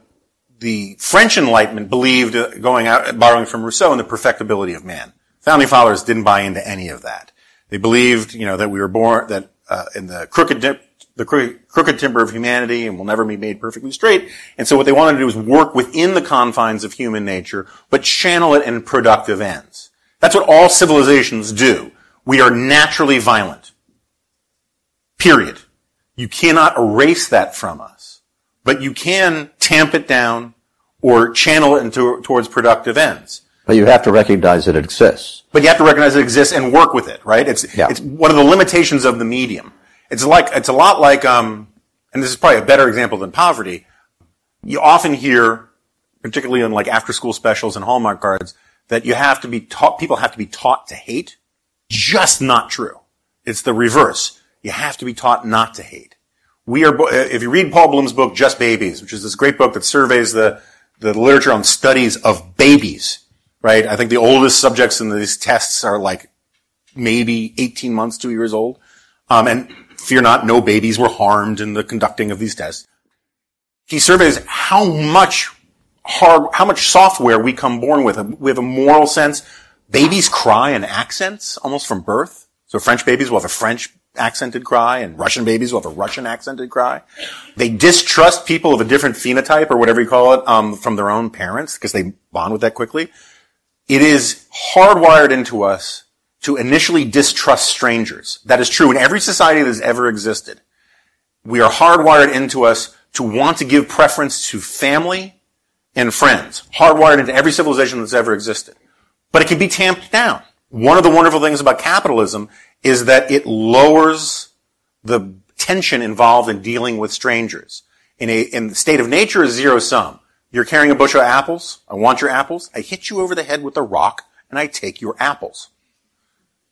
French Enlightenment believed, borrowing from Rousseau, in the perfectibility of man. Founding fathers didn't buy into any of that. They believed, that we were born, that, in the crooked timber of humanity, and will never be made perfectly straight. And so what they wanted to do was work within the confines of human nature, but channel it in productive ends. That's what all civilizations do. We are naturally violent. Period. You cannot erase that from us. But you can tamp it down or channel it towards productive ends. But you have to recognize it exists. But you have to recognize it exists and work with it, right? It's one of the limitations of the medium. It's a lot like, and this is probably a better example than poverty. You often hear, particularly in like after school specials and Hallmark cards, that you have to be taught, people have to be taught to hate. Just not true. It's the reverse. You have to be taught not to hate. If you read Paul Bloom's book, Just Babies, which is this great book that surveys the literature on studies of babies, right? I think the oldest subjects in these tests are like maybe 18 months, 2 years old. And fear not, no babies were harmed in the conducting of these tests. He surveys how much software we come born with. We have a moral sense. Babies cry in accents almost from birth. So French babies will have a French accented cry, and Russian babies will have a Russian accented cry. They distrust people of a different phenotype, or whatever you call it, from their own parents, because they bond with that quickly. It is hardwired into us to initially distrust strangers. That is true in every society that has ever existed. We are hardwired into us to want to give preference to family and friends. Hardwired into every civilization that's ever existed. But it can be tamped down. One of the wonderful things about capitalism is that it lowers the tension involved in dealing with strangers. In the state of nature is zero sum. You're carrying a bushel of apples. I want your apples. I hit you over the head with a rock and I take your apples.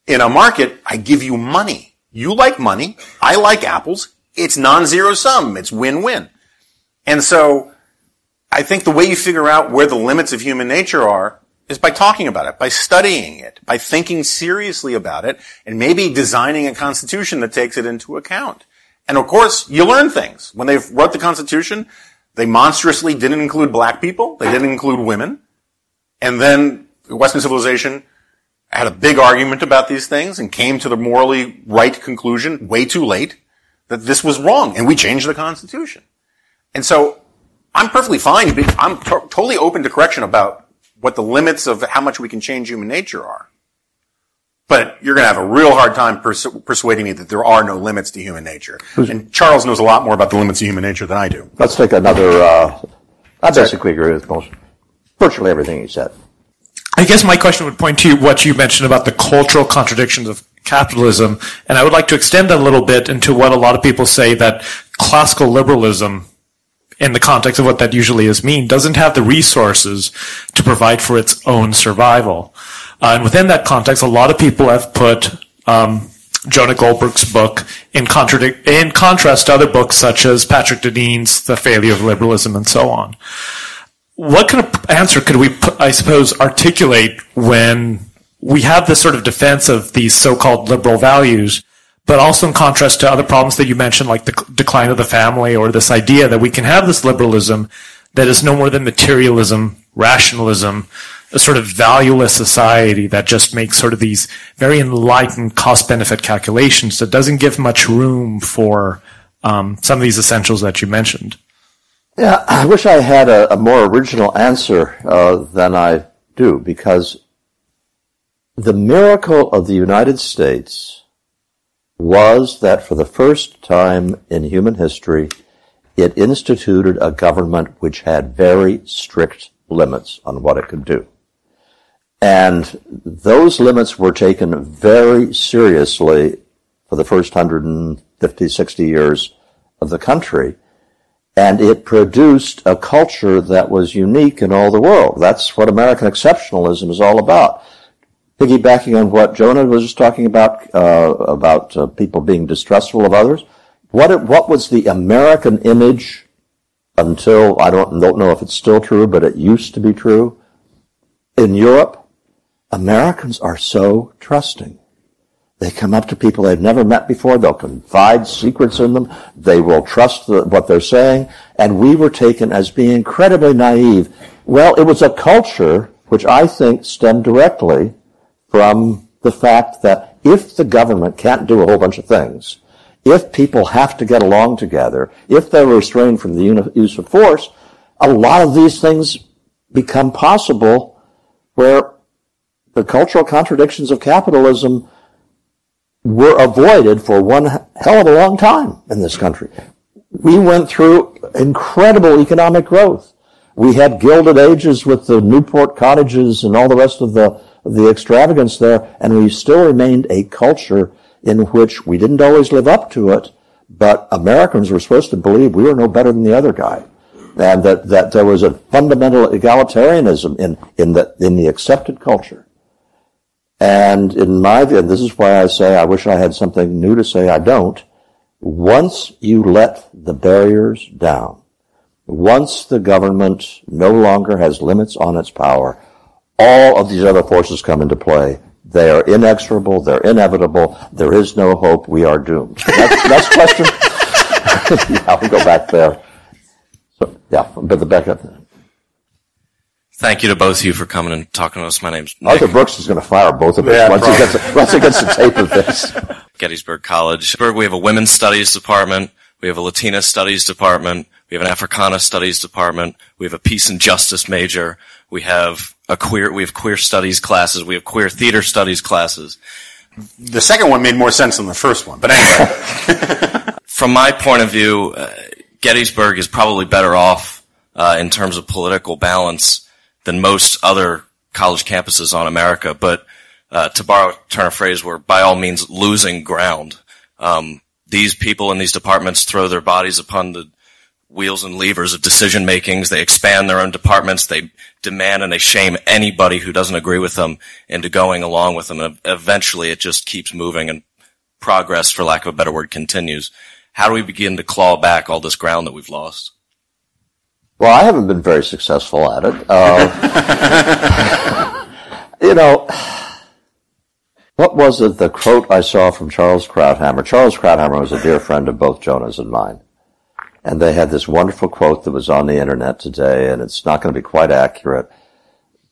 In a market, I give you money. You like money. I like apples. It's non-zero sum. It's win-win. And so I think the way you figure out where the limits of human nature are is by talking about it, by studying it, by thinking seriously about it, and maybe designing a constitution that takes it into account. And of course, you learn things. When they wrote the Constitution, they monstrously didn't include black people. They didn't include women. And then Western civilization had a big argument about these things and came to the morally right conclusion way too late that this was wrong, and we changed the Constitution. And so I'm perfectly fine. I'm totally open to correction about what the limits of how much we can change human nature are. But you're going to have a real hard time persuading me that there are no limits to human nature. And Charles knows a lot more about the limits of human nature than I do. Let's take another... I basically agree with most, virtually everything you said. I guess my question would point to what you mentioned about the cultural contradictions of capitalism. And I would like to extend that a little bit into what a lot of people say that classical liberalism, in the context of what that usually is mean, doesn't have the resources to provide for its own survival. And within that context, a lot of people have put Jonah Goldberg's book in contrast to other books such as Patrick Deneen's The Failure of Liberalism and so on. What kind of answer could we, articulate when we have this sort of defense of these so-called liberal values, but also in contrast to other problems that you mentioned, like the decline of the family or this idea that we can have this liberalism that is no more than materialism, rationalism, a sort of valueless society that just makes sort of these very enlightened cost-benefit calculations that doesn't give much room for some of these essentials that you mentioned? Yeah, I wish I had a more original answer than I do, because the miracle of the United States was that for the first time in human history, it instituted a government which had very strict limits on what it could do. And those limits were taken very seriously for the first 150, 60 years of the country. And it produced a culture that was unique in all the world. That's what American exceptionalism is all about. Piggybacking on what Jonah was just talking about people being distrustful of others, what was the American image until, I don't know if it's still true, but it used to be true, in Europe? Americans are so trusting. They come up to people they've never met before, they'll confide secrets in them, they will trust what they're saying, and we were taken as being incredibly naive. Well, it was a culture which I think stemmed directly from the fact that if the government can't do a whole bunch of things, if people have to get along together, if they're restrained from the use of force, a lot of these things become possible where the cultural contradictions of capitalism were avoided for one hell of a long time in this country. We went through incredible economic growth. We had Gilded Ages with the Newport cottages and all the rest of the extravagance there, and we still remained a culture in which we didn't always live up to it, but Americans were supposed to believe we were no better than the other guy, and that there was a fundamental egalitarianism in the accepted culture. And in my view, and this is why I say I wish I had something new to say, I don't, once you let the barriers down, once the government no longer has limits on its power, all of these other forces come into play. They are inexorable. They're inevitable. There is no hope. We are doomed. Next question. Yeah, we'll go back there. So, yeah, but the back up there. Thank you to both of you for coming and talking to us. My name's Nick. Arthur Brooks is going to fire both of us once he gets the tape of this. Gettysburg College. We have a women's studies department. We have a Latina studies department. We have an Africana studies department. We have a peace and justice major. We have queer studies classes. We have queer theater studies classes. The second one made more sense than the first one, but anyway. From my point of view, Gettysburg is probably better off in terms of political balance than most other college campuses on America. But to borrow a turn of phrase, we're by all means losing ground. These people in these departments throw their bodies upon the wheels and levers of decision makings. They expand their own departments. They demand and they shame anybody who doesn't agree with them into going along with them. And eventually it just keeps moving and progress, for lack of a better word, continues. How do we begin to claw back all this ground that we've lost? Well, I haven't been very successful at it. You know, what was it, the quote I saw from Charles Krauthammer? Charles Krauthammer was a dear friend of both Jonah's and mine. And they had this wonderful quote that was on the internet today, and it's not going to be quite accurate.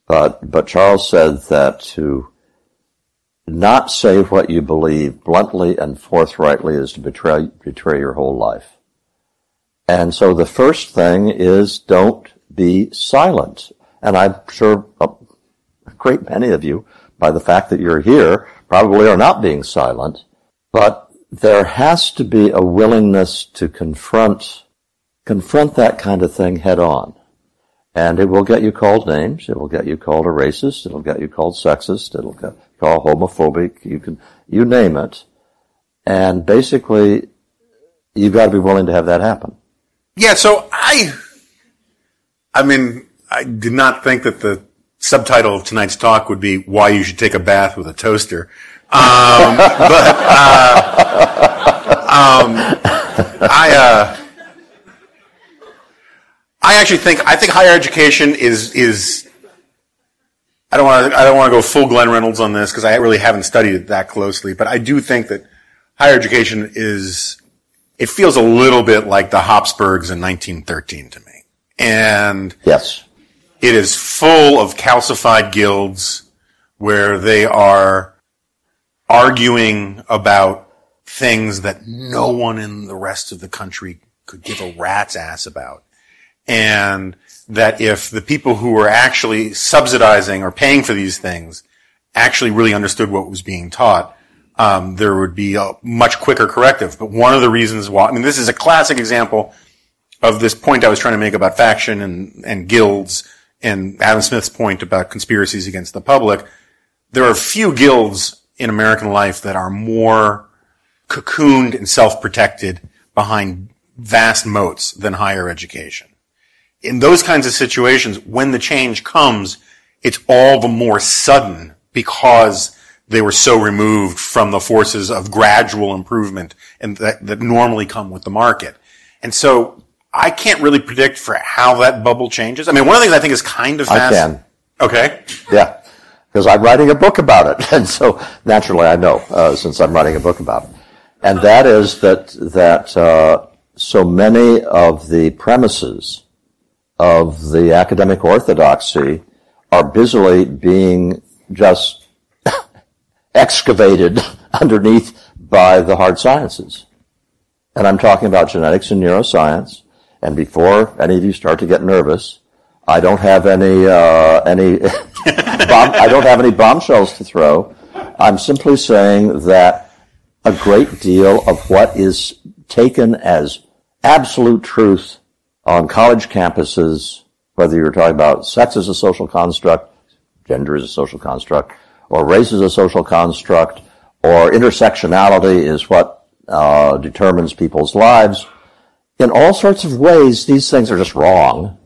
But Charles said that to not say what you believe bluntly and forthrightly is to betray your whole life. And so the first thing is don't be silent. And I'm sure a great many of you, by the fact that you're here, probably are not being silent. But there has to be a willingness to confront that kind of thing head on. And it will get you called names. It will get you called a racist. It'll get you called sexist. It'll get you called homophobic. You name it. And basically, you've got to be willing to have that happen. Yeah, so I mean, I did not think that the subtitle of tonight's talk would be why you should take a bath with a toaster. I actually think higher education is I don't want to go full Glenn Reynolds on this because I really haven't studied it that closely, but I do think that higher education is, it feels a little bit like the Habsburgs in 1913 to me. And yes, it is full of calcified guilds where they are arguing about things that no one in the rest of the country could give a rat's ass about. And that if the people who were actually subsidizing or paying for these things actually really understood what was being taught, there would be a much quicker corrective. But one of the reasons why, I mean, this is a classic example of this point I was trying to make about faction and guilds and Adam Smith's point about conspiracies against the public. There are few guilds in American life that are more cocooned and self-protected behind vast moats than higher education. In those kinds of situations, when the change comes, it's all the more sudden because they were so removed from the forces of gradual improvement and that normally come with the market. And so I can't really predict for how that bubble changes. I mean, one of the things I think is kind of fascinating. I can. Okay. Yeah. Because I'm writing a book about it. And so naturally I know, since I'm writing a book about it. And that is that so many of the premises of the academic orthodoxy are busily being just excavated underneath by the hard sciences. And I'm talking about genetics and neuroscience. And before any of you start to get nervous, I don't have any bombshells to throw. I'm simply saying that a great deal of what is taken as absolute truth on college campuses, whether you're talking about sex as a social construct, gender as a social construct, or race is a social construct, or intersectionality is what determines people's lives. In all sorts of ways, these things are just wrong.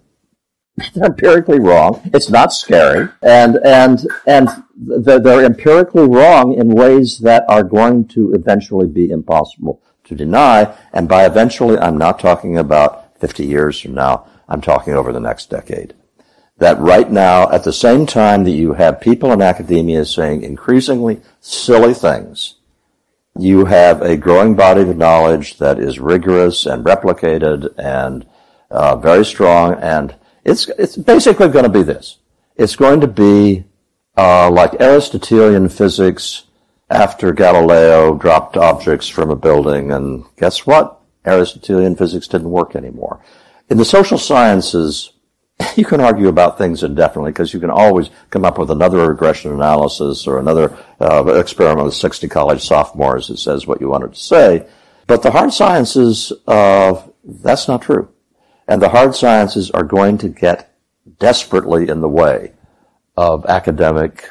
They're empirically wrong. It's not scary. And they're empirically wrong in ways that are going to eventually be impossible to deny. And by eventually, I'm not talking about 50 years from now. I'm talking over the next decade. That right now, at the same time that you have people in academia saying increasingly silly things, you have a growing body of knowledge that is rigorous and replicated and very strong. And it's basically going to be this. It's going to be like Aristotelian physics after Galileo dropped objects from a building. And guess what? Aristotelian physics didn't work anymore. In the social sciences, you can argue about things indefinitely because you can always come up with another regression analysis or another experiment with 60 college sophomores that says what you wanted to say. But the hard sciences, that's not true. And the hard sciences are going to get desperately in the way of academic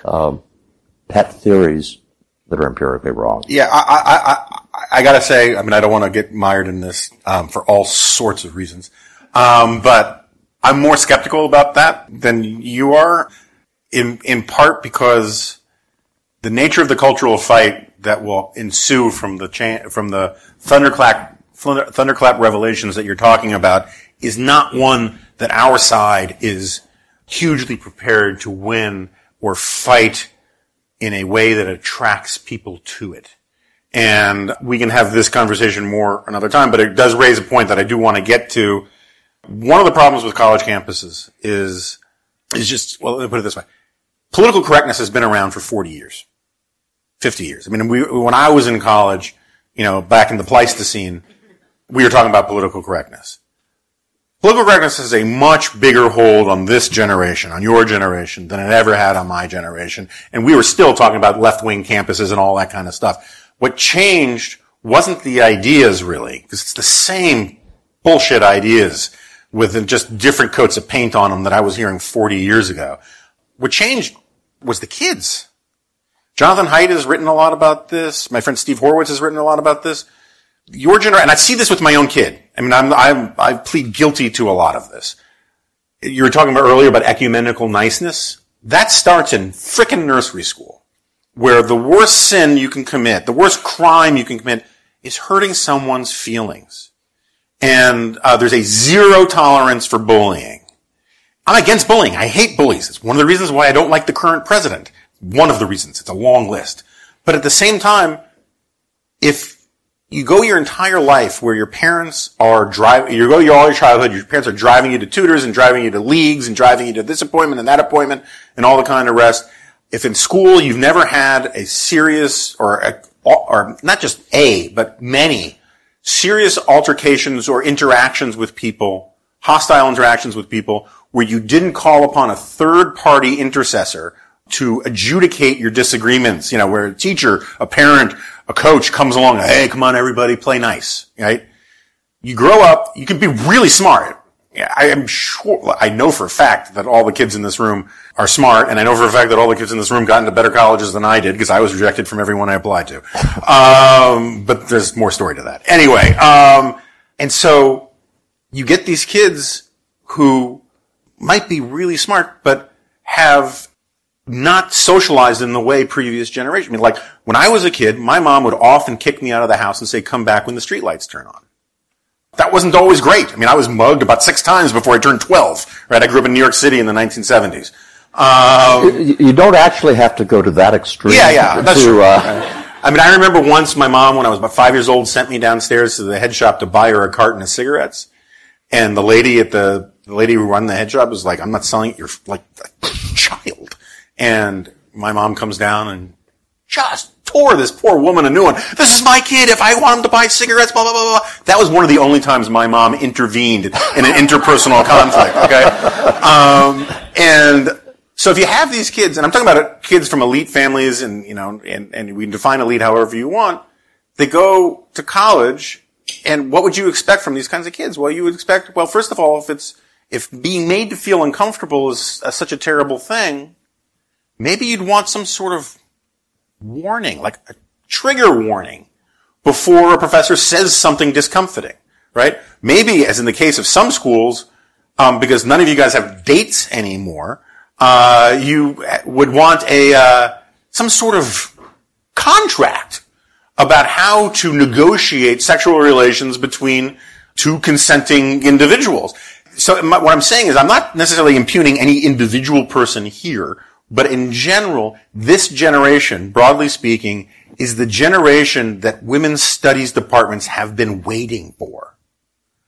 pet theories that are empirically wrong. Yeah, I gotta say, I mean, I don't want to get mired in this for all sorts of reasons, but I'm more skeptical about that than you are, in part because the nature of the cultural fight that will ensue from the thunderclap revelations that you're talking about is not one that our side is hugely prepared to win or fight in a way that attracts people to it. And we can have this conversation more another time, but it does raise a point that I do want to get to. One of the problems with college campuses is just, well, let me put it this way. Political correctness has been around for 40 years, 50 years. I mean, when I was in college, you know, back in the Pleistocene, we were talking about political correctness. Political correctness has a much bigger hold on this generation, on your generation, than it ever had on my generation. And we were still talking about left-wing campuses and all that kind of stuff. What changed wasn't the ideas, really, because it's the same bullshit ideas with just different coats of paint on them that I was hearing 40 years ago. What changed was the kids. Jonathan Haidt has written a lot about this. My friend Steve Horowitz has written a lot about this. Your generation, and I see this with my own kid. I mean, I plead guilty to a lot of this. You were talking about earlier about ecumenical niceness. That starts in frickin' nursery school, where the worst sin you can commit, the worst crime you can commit, is hurting someone's feelings. And there's a zero tolerance for bullying. I'm against bullying. I hate bullies. It's one of the reasons why I don't like the current president. One of the reasons. It's a long list. But at the same time, if you go your entire life where your parents are all your childhood, your parents are driving you to tutors and driving you to leagues and driving you to this appointment and that appointment and all the kind of rest. If in school you've never had a serious or not just but many serious altercations or interactions with people, hostile interactions with people where you didn't call upon a third party intercessor to adjudicate your disagreements, you know, where a teacher, a parent, a coach comes along, hey, come on, everybody, play nice, right? You grow up, you can be really smart. I know for a fact that all the kids in this room are smart, and I know for a fact that all the kids in this room got into better colleges than I did, because I was rejected from everyone I applied to. But there's more story to that. Anyway, and so you get these kids who might be really smart, but have not socialized in the way previous generation. I mean, like, when I was a kid, my mom would often kick me out of the house and say, come back when the streetlights turn on. That wasn't always great. I mean, I was mugged about 6 times before I turned 12, right? I grew up in New York City in the 1970s. You don't actually have to go to that extreme. Yeah, that's true. I mean, I remember once my mom, when I was about 5 years old, sent me downstairs to the head shop to buy her a carton of cigarettes. And the lady who run the head shop was like, I'm not selling it, you're like a child. And my mom comes down and just tore this poor woman a new one. This is my kid. If I want him to buy cigarettes, blah, blah, blah, blah. That was one of the only times my mom intervened in an interpersonal conflict, okay? And so if you have these kids, and I'm talking about kids from elite families, and, you know, and we can define elite however you want, they go to college, and what would you expect from these kinds of kids? Well, you would expect, well, first of all, if being made to feel uncomfortable is such a terrible thing, maybe you'd want some sort of warning, like a trigger warning, before a professor says something discomforting, right? Maybe, as in the case of some schools, because none of you guys have dates anymore, you would want some sort of contract about how to negotiate sexual relations between two consenting individuals. So what I'm saying is I'm not necessarily impugning any individual person here, but in general, this generation, broadly speaking, is the generation that women's studies departments have been waiting for.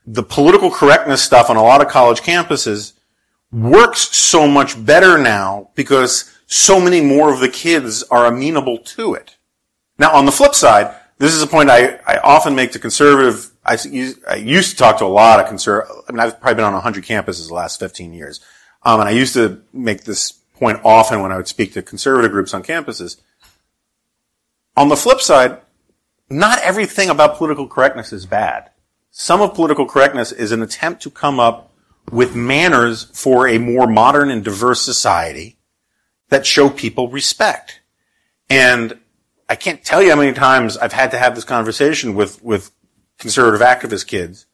The political correctness stuff on a lot of college campuses works so much better now because so many more of the kids are amenable to it. Now, on the flip side, this is a point I often make to conservative. I used to talk to a lot of conservative. I mean, I've probably been on 100 campuses the last 15 years. And I used to make this point often when I would speak to conservative groups on campuses. On the flip side, not everything about political correctness is bad. Some of political correctness is an attempt to come up with manners for a more modern and diverse society that show people respect. And I can't tell you how many times I've had to have this conversation with conservative activist kids.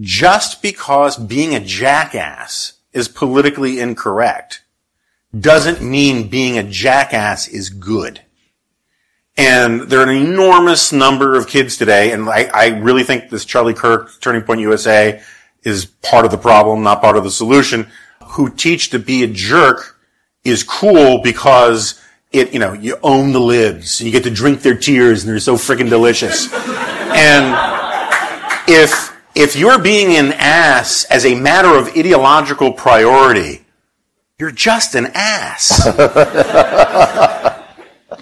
Just because being a jackass is politically incorrect doesn't mean being a jackass is good. And there are an enormous number of kids today, and I really think this Charlie Kirk, Turning Point USA, is part of the problem, not part of the solution, who teach to be a jerk is cool because it, you know, you own the libs, and you get to drink their tears, and they're so freaking delicious. And if you're being an ass as a matter of ideological priority, you're just an ass.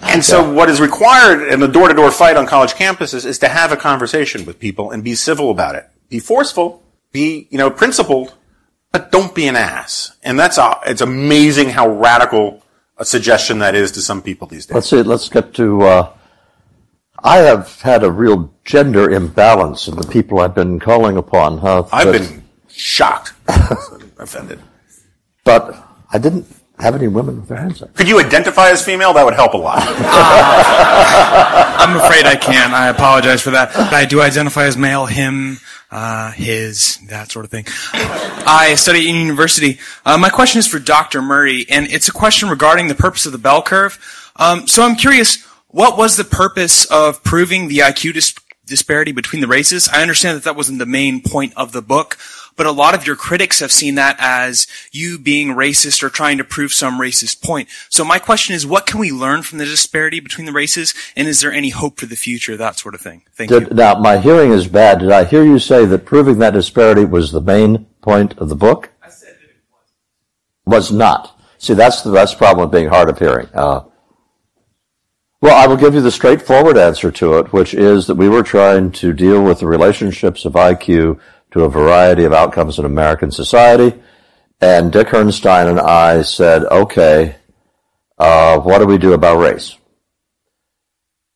And so what is required in the door-to-door fight on college campuses is to have a conversation with people and be civil about it. Be forceful, be, you know, principled, but don't be an ass. And it's amazing how radical a suggestion that is to some people these days. Let's see, let's get to, I have had a real gender imbalance in the people I've been calling upon. I've been shocked, offended. But I didn't have any women with their hands up. Could you identify as female? That would help a lot. I'm afraid I can't. I apologize for that. But I do identify as male, him, his, that sort of thing. I study in university. My question is for Dr. Murray, and it's a question regarding the purpose of the bell curve. So I'm curious, what was the purpose of proving the IQ disparity between the races? I understand that that wasn't the main point of the book, but a lot of your critics have seen that as you being racist or trying to prove some racist point. So my question is, what can we learn from the disparity between the races, and is there any hope for the future, that sort of thing? Thank you. Now, my hearing is bad. Did I hear you say that proving that disparity was the main point of the book? I said that it was. Was not. See, that's the problem of being hard of hearing. Well, I will give you the straightforward answer to it, which is that we were trying to deal with the relationships of IQ to a variety of outcomes in American society, and Dick Hernstein and I said, okay, what do we do about race?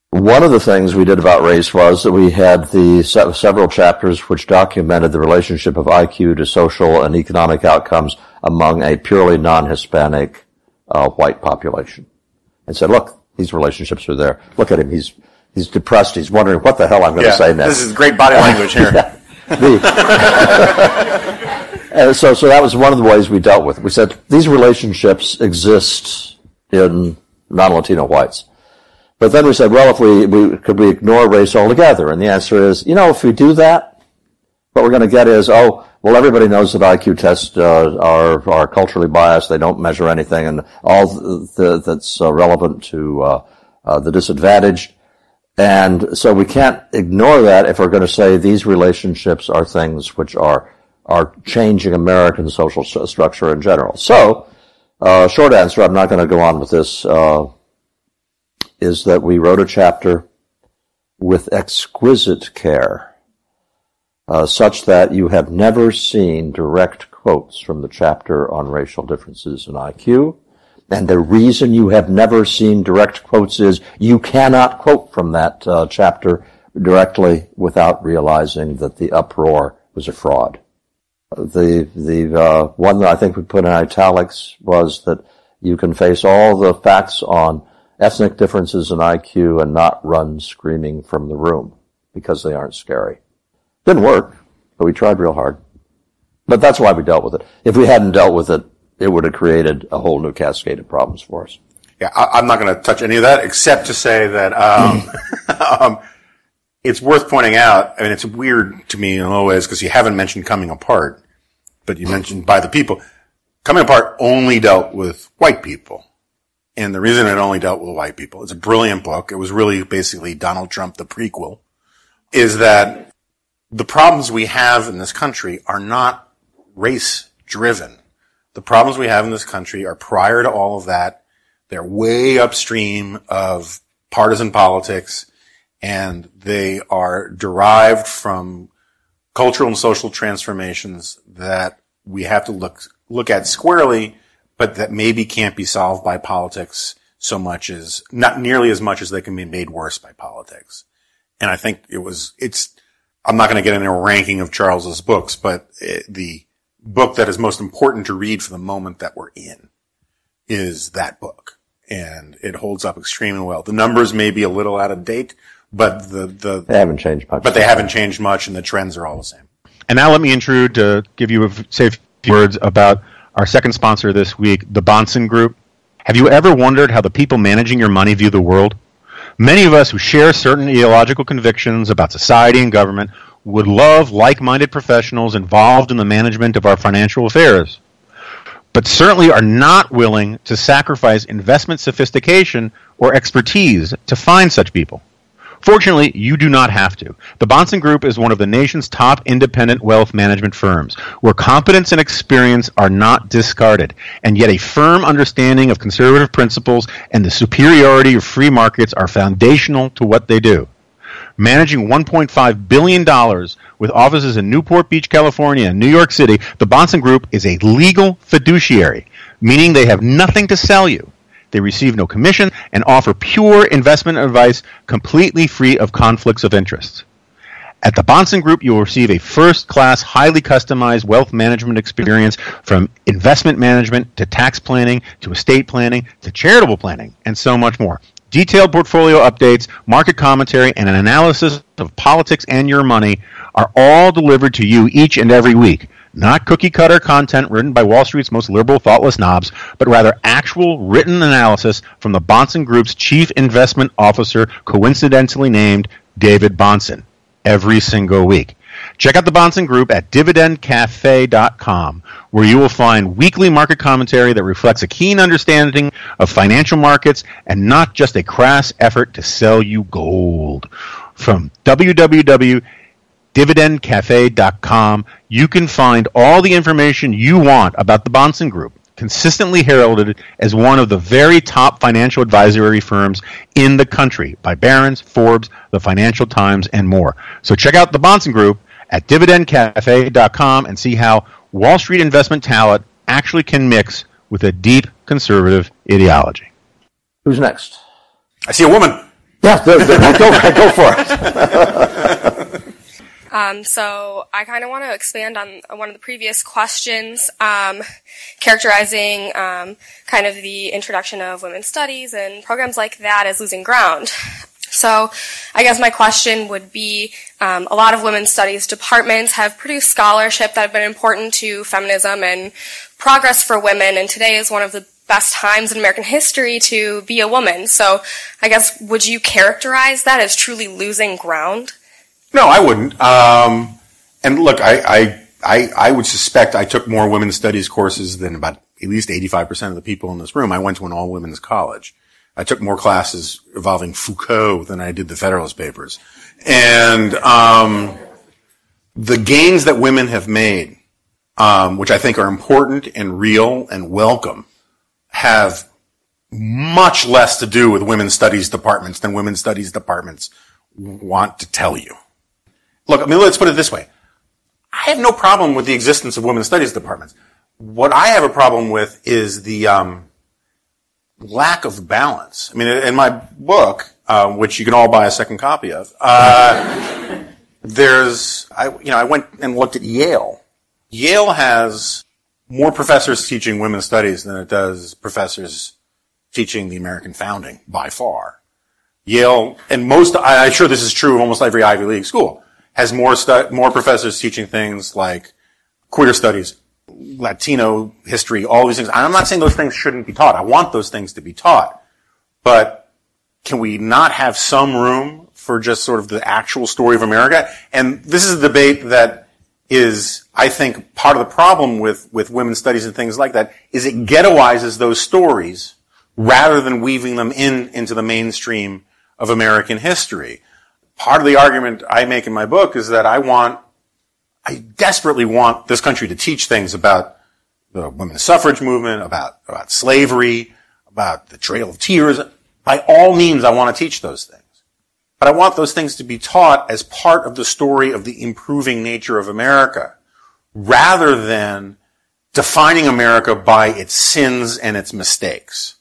One of the things we did about race was that we had the several chapters which documented the relationship of IQ to social and economic outcomes among a purely non-Hispanic white population, and said, look, these relationships are there. Look at him, he's depressed, he's wondering what the hell I'm going to say next. This is great body language here. Yeah. And so that was one of the ways we dealt with it. We said these relationships exist in non-Latino whites. But then we said, well, if we could ignore race altogether? And the answer is, you know, if we do that, what we're going to get is, oh, well, everybody knows that IQ tests are culturally biased. They don't measure anything, and all that's relevant to the disadvantaged. And so we can't ignore that if we're going to say these relationships are things which are changing American social structure in general. So, short answer, I'm not going to go on with this, is that we wrote a chapter with exquisite care, such that you have never seen direct quotes from the chapter on racial differences in IQ. And the reason you have never seen direct quotes is you cannot quote from that chapter directly without realizing that the uproar was a fraud. The one that I think we put in italics was that you can face all the facts on ethnic differences in IQ and not run screaming from the room because they aren't scary. Didn't work, but we tried real hard. But that's why we dealt with it. If we hadn't dealt with it, it would have created a whole new cascade of problems for us. Yeah, I'm not going to touch any of that except to say that it's worth pointing out, I mean, it's weird to me in a lot of ways because you haven't mentioned Coming Apart, but you mentioned By the People. Coming Apart only dealt with white people, and the reason it only dealt with white people, it's a brilliant book, it was really basically Donald Trump, the prequel, is that the problems we have in this country are not race-driven. The problems we have in this country are prior to all of that. They're way upstream of partisan politics, and they are derived from cultural and social transformations that we have to look at squarely, but that maybe can't be solved by politics so much as, not nearly as much as they can be made worse by politics. And I think I'm not going to get into a ranking of Charles's books, but the book that is most important to read for the moment that we're in is that book. and it holds up extremely well. The numbers may be a little out of date, but they haven't changed much. But they haven't changed much, and the trends are all the same. And now let me intrude to give you a few words about our second sponsor this week, the Bahnsen Group. Have you ever wondered how the people managing your money view the world? Many of us who share certain ideological convictions about society and government would love like-minded professionals involved in the management of our financial affairs, but certainly are not willing to sacrifice investment sophistication or expertise to find such people. Fortunately, you do not have to. The Bahnsen Group is one of the nation's top independent wealth management firms, where competence and experience are not discarded, and yet a firm understanding of conservative principles and the superiority of free markets are foundational to what they do. Managing $1.5 billion with offices in Newport Beach, California, and New York City, the Bahnsen Group is a legal fiduciary, meaning they have nothing to sell you. They receive no commission and offer pure investment advice completely free of conflicts of interest. At the Bahnsen Group, you will receive a first-class, highly customized wealth management experience from investment management to tax planning to estate planning to charitable planning and so much more. Detailed portfolio updates, market commentary, and an analysis of politics and your money are all delivered to you each and every week. Not cookie-cutter content written by Wall Street's most liberal, thoughtless knobs, but rather actual written analysis from the Bahnsen Group's chief investment officer, coincidentally named David Bahnsen, every single week. Check out the Bahnsen Group at DividendCafe.com, where you will find weekly market commentary that reflects a keen understanding of financial markets and not just a crass effort to sell you gold. From www.DividendCafe.com, you can find all the information you want about the Bahnsen Group, consistently heralded as one of the very top financial advisory firms in the country by Barron's, Forbes, the Financial Times, and more. So check out the Bahnsen Group at DividendCafe.com and see how Wall Street investment talent actually can mix with a deep conservative ideology. Who's next? I see a woman. Yeah, go for it. So I kind of want to expand on one of the previous questions, characterizing kind of the introduction of women's studies and programs like that as losing ground. So I guess my question would be, a lot of women's studies departments have produced scholarship that have been important to feminism and progress for women, and today is one of the best times in American history to be a woman. So I guess, would you characterize that as truly losing ground? No, I wouldn't. And look, I would suspect I took more women's studies courses than about at least 85% of the people in this room. I went to an all-women's college. I took more classes involving Foucault than I did the Federalist Papers. And the gains that women have made, which I think are important and real and welcome, have much less to do with women's studies departments than women's studies departments want to tell you. Look, I mean, let's put it this way. I have no problem with the existence of women's studies departments. What I have a problem with is the lack of balance. I mean, in my book, which you can all buy a second copy of, I went and looked at Yale. Yale has more professors teaching women's studies than it does professors teaching the American founding, by far. Yale, and most, I'm sure this is true of almost every Ivy League school, has more professors teaching things like queer studies, Latino history, all these things. I'm not saying those things shouldn't be taught. I want those things to be taught. But can we not have some room for just sort of the actual story of America? And this is a debate that is, I think, part of the problem with women's studies and things like that, is it ghettoizes those stories rather than weaving them into the mainstream of American history. Part of the argument I make in my book is that I desperately want this country to teach things about the women's suffrage movement, about slavery, about the Trail of Tears. By all means, I want to teach those things. But I want those things to be taught as part of the story of the improving nature of America, rather than defining America by its sins and its mistakes.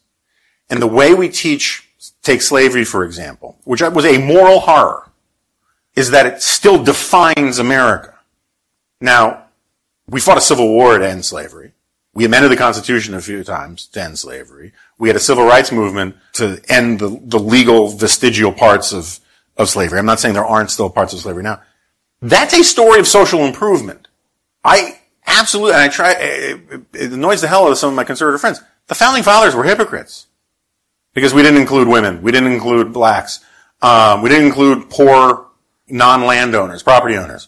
And the way we take slavery, for example, which was a moral horror, is that it still defines America. Now, we fought a civil war to end slavery. We amended the Constitution a few times to end slavery. We had a civil rights movement to end the legal vestigial parts of slavery. I'm not saying there aren't still parts of slavery now. That's a story of social improvement. It annoys the hell out of some of my conservative friends. The Founding Fathers were hypocrites because we didn't include women. We didn't include blacks. We didn't include poor non-landowners, property owners.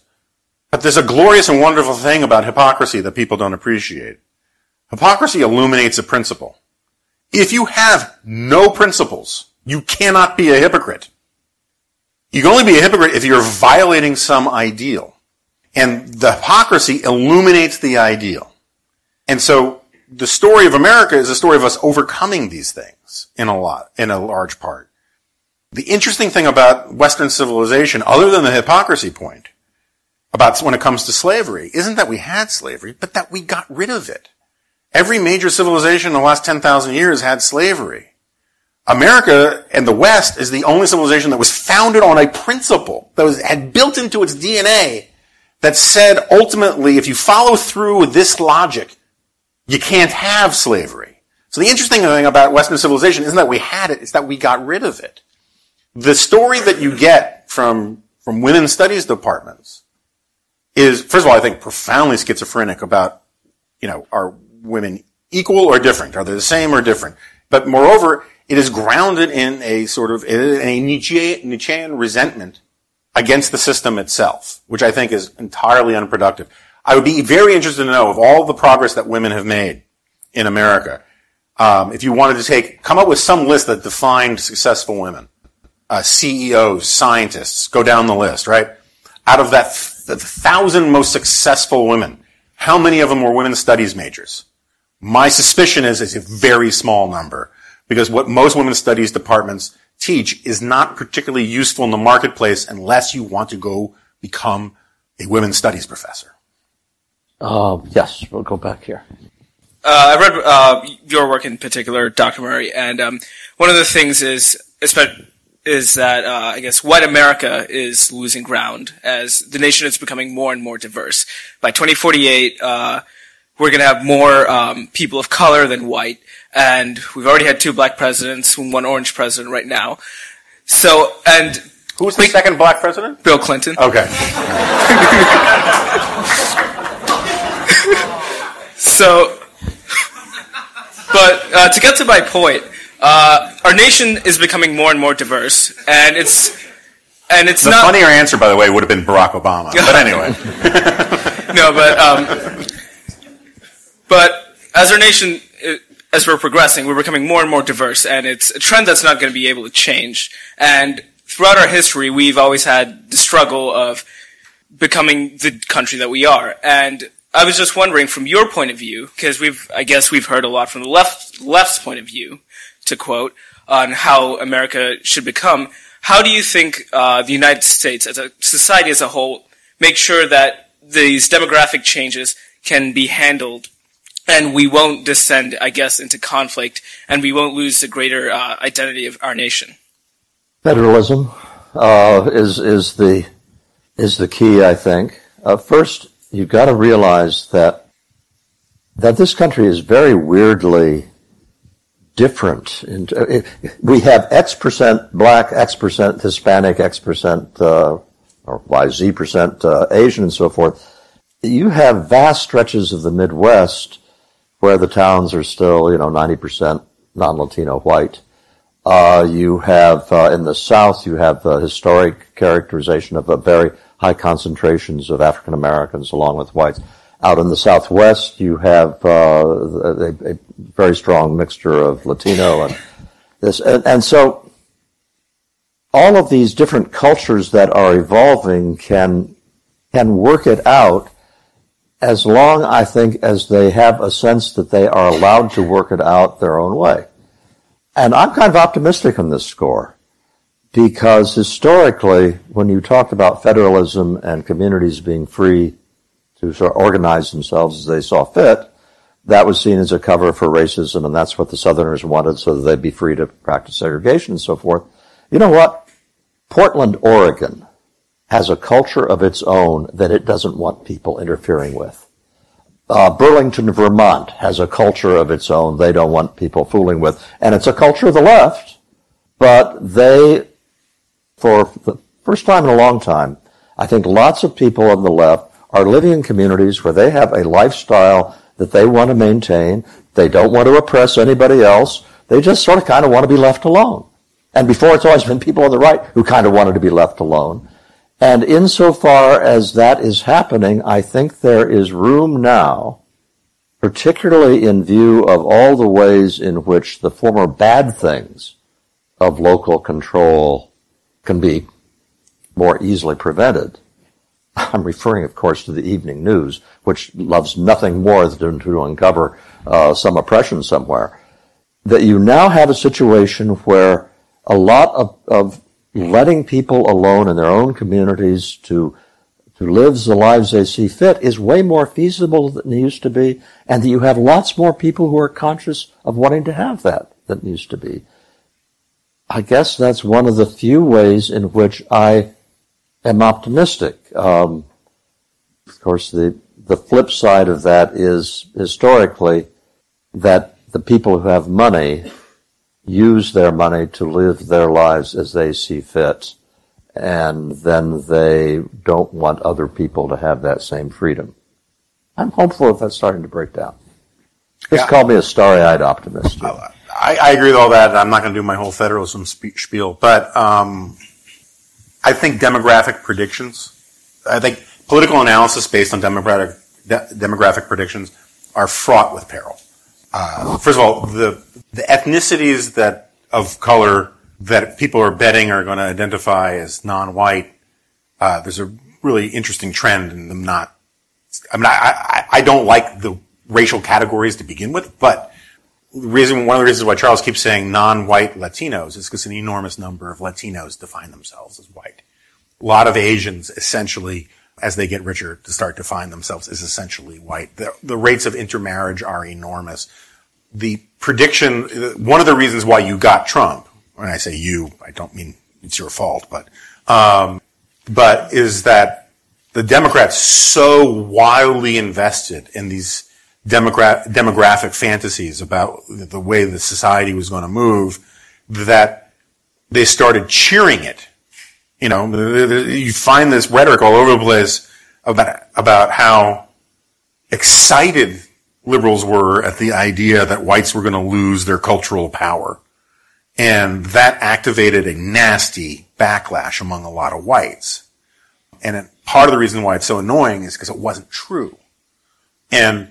But there's a glorious and wonderful thing about hypocrisy that people don't appreciate. Hypocrisy illuminates a principle. If you have no principles, you cannot be a hypocrite. You can only be a hypocrite if you're violating some ideal. And the hypocrisy illuminates the ideal. And so the story of America is a story of us overcoming these things in a large part. The interesting thing about Western civilization, other than the hypocrisy point, about when it comes to slavery, isn't that we had slavery, but that we got rid of it. Every major civilization in the last 10,000 years had slavery. America and the West is the only civilization that was founded on a principle that had built into its DNA that said, ultimately, if you follow through with this logic, you can't have slavery. So the interesting thing about Western civilization isn't that we had it, it's that we got rid of it. The story that you get from women's studies departments is, first of all, I think profoundly schizophrenic about, are women equal or different? Are they the same or different? But moreover, it is grounded in a sort of, Nietzschean resentment against the system itself, which I think is entirely unproductive. I would be very interested to know of all the progress that women have made in America. If you wanted to come up with some list that defined successful women. CEOs, scientists, go down the list, right? Out of that the 1,000 most successful women, how many of them were women's studies majors? My suspicion is it's a very small number, because what most women's studies departments teach is not particularly useful in the marketplace unless you want to go become a women's studies professor. Yes, we'll go back here. I read your work in particular, Dr. Murray, and one of the things is that, I guess, white America is losing ground as the nation is becoming more and more diverse. By 2048, we're going to have more people of color than white, and we've already had 2 black presidents and 1 orange president right now. So, and who was the second black president? Bill Clinton. Okay. So, but to get to my point, our nation is becoming more and more diverse, and it's the not... The funnier answer, by the way, would have been Barack Obama, but anyway. No, but as our nation, as we're progressing, we're becoming more and more diverse, and it's a trend that's not going to be able to change. And throughout our history, we've always had the struggle of becoming the country that we are, and I was just wondering, from your point of view, because we've heard a lot from the left's point of view, to quote, on how America should become. How do you think the United States, as a society as a whole, make sure that these demographic changes can be handled, and we won't descend, I guess, into conflict, and we won't lose the greater identity of our nation? Federalism is the key, I think. First, you've got to realize that this country is very weirdly different. We have X% black, X% Hispanic, X% or YZ% Asian, and so forth. You have vast stretches of the Midwest where the towns are still, 90% non-Latino white. You have in the South, you have historic characterization of a very high concentrations of African Americans along with whites. Out in the Southwest, you have a very strong mixture of Latino and this, and so all of these different cultures that are evolving can work it out as long, I think, as they have a sense that they are allowed to work it out their own way. And I'm kind of optimistic on this score. Because historically, when you talked about federalism and communities being free to sort of organize themselves as they saw fit, that was seen as a cover for racism, and that's what the Southerners wanted, so that they'd be free to practice segregation and so forth. You know what? Portland, Oregon has a culture of its own that it doesn't want people interfering with. Burlington, Vermont has a culture of its own they don't want people fooling with. And it's a culture of the left, but they, for the first time in a long time, I think lots of people on the left are living in communities where they have a lifestyle that they want to maintain. They don't want to oppress anybody else. They just sort of kind of want to be left alone. And before, it's always been people on the right who kind of wanted to be left alone. And insofar as that is happening, I think there is room now, particularly in view of all the ways in which the former bad things of local control can be more easily prevented. I'm referring, of course, to the evening news, which loves nothing more than to uncover some oppression somewhere, that you now have a situation where a lot of letting people alone in their own communities to live the lives they see fit is way more feasible than it used to be, and that you have lots more people who are conscious of wanting to have that than it used to be. I guess that's one of the few ways in which I am optimistic. Of course, the flip side of that is, historically, that the people who have money use their money to live their lives as they see fit, and then they don't want other people to have that same freedom. I'm hopeful that that's starting to break down. Just call me a starry-eyed optimist. I agree with all that. I'm not going to do my whole federalism spiel, but I think demographic predictions, I think political analysis based on demographic predictions are fraught with peril. First of all, the ethnicities that of color that people are betting are going to identify as non-white, there's a really interesting trend in them not. I mean, I don't like the racial categories to begin with, but one of the reasons why Charles keeps saying non-white Latinos is because an enormous number of Latinos define themselves as white. A lot of Asians, essentially, as they get richer, to start to find themselves as essentially white. The rates of intermarriage are enormous. The prediction, one of the reasons why you got Trump, when I say you, I don't mean it's your fault, but is that the Democrats so wildly invested in these demographic fantasies about the way the society was going to move that they started cheering it. You know, you find this rhetoric all over the place about how excited liberals were at the idea that whites were going to lose their cultural power. And that activated a nasty backlash among a lot of whites. And part of the reason why it's so annoying is because it wasn't true. And,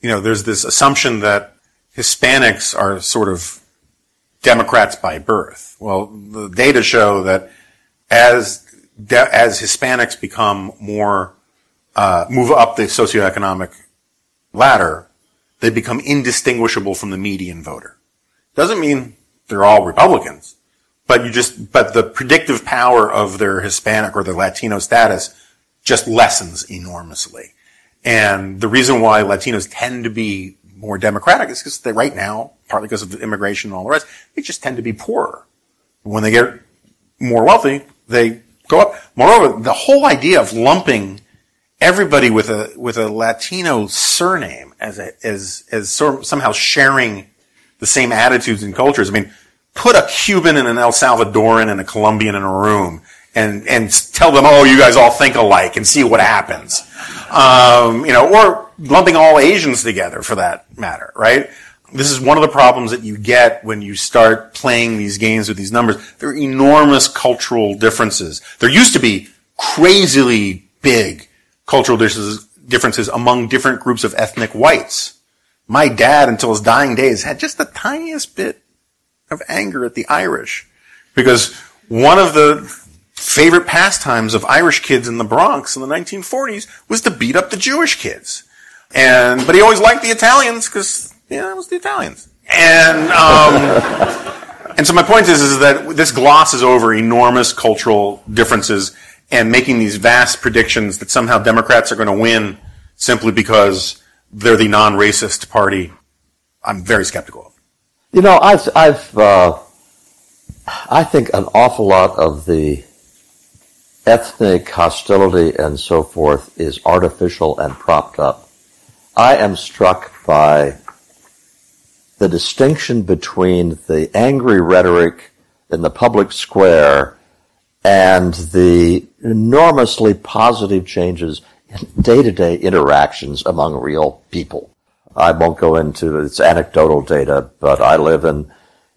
you know, there's this assumption that Hispanics are sort of Democrats by birth. Well, the data show that as Hispanics become more, move up the socioeconomic ladder, they become indistinguishable from the median voter. Doesn't mean they're all Republicans, but the predictive power of their Hispanic or their Latino status just lessens enormously. And the reason why Latinos tend to be more democratic is because they right now, partly because of immigration and all the rest, they just tend to be poorer. When they get more wealthy, they go up. Moreover, the whole idea of lumping everybody with a Latino surname as somehow sharing the same attitudes and cultures. I mean, put a Cuban and an El Salvadoran and a Colombian in a room and tell them, oh, you guys all think alike, and see what happens. You know, or lumping all Asians together for that matter, right? This is one of the problems that you get when you start playing these games with these numbers. There are enormous cultural differences. There used to be crazily big cultural differences among different groups of ethnic whites. My dad, until his dying days, had just the tiniest bit of anger at the Irish, because one of the favorite pastimes of Irish kids in the Bronx in the 1940s was to beat up the Jewish kids. But he always liked the Italians because... yeah, it was the Italians. And so my point is that this glosses over enormous cultural differences and making these vast predictions that somehow Democrats are going to win simply because they're the non-racist party. I'm very skeptical of. You know, I think an awful lot of the ethnic hostility and so forth is artificial and propped up. I am struck by the distinction between the angry rhetoric in the public square and the enormously positive changes in day-to-day interactions among real people. I won't go into its anecdotal data, but I live in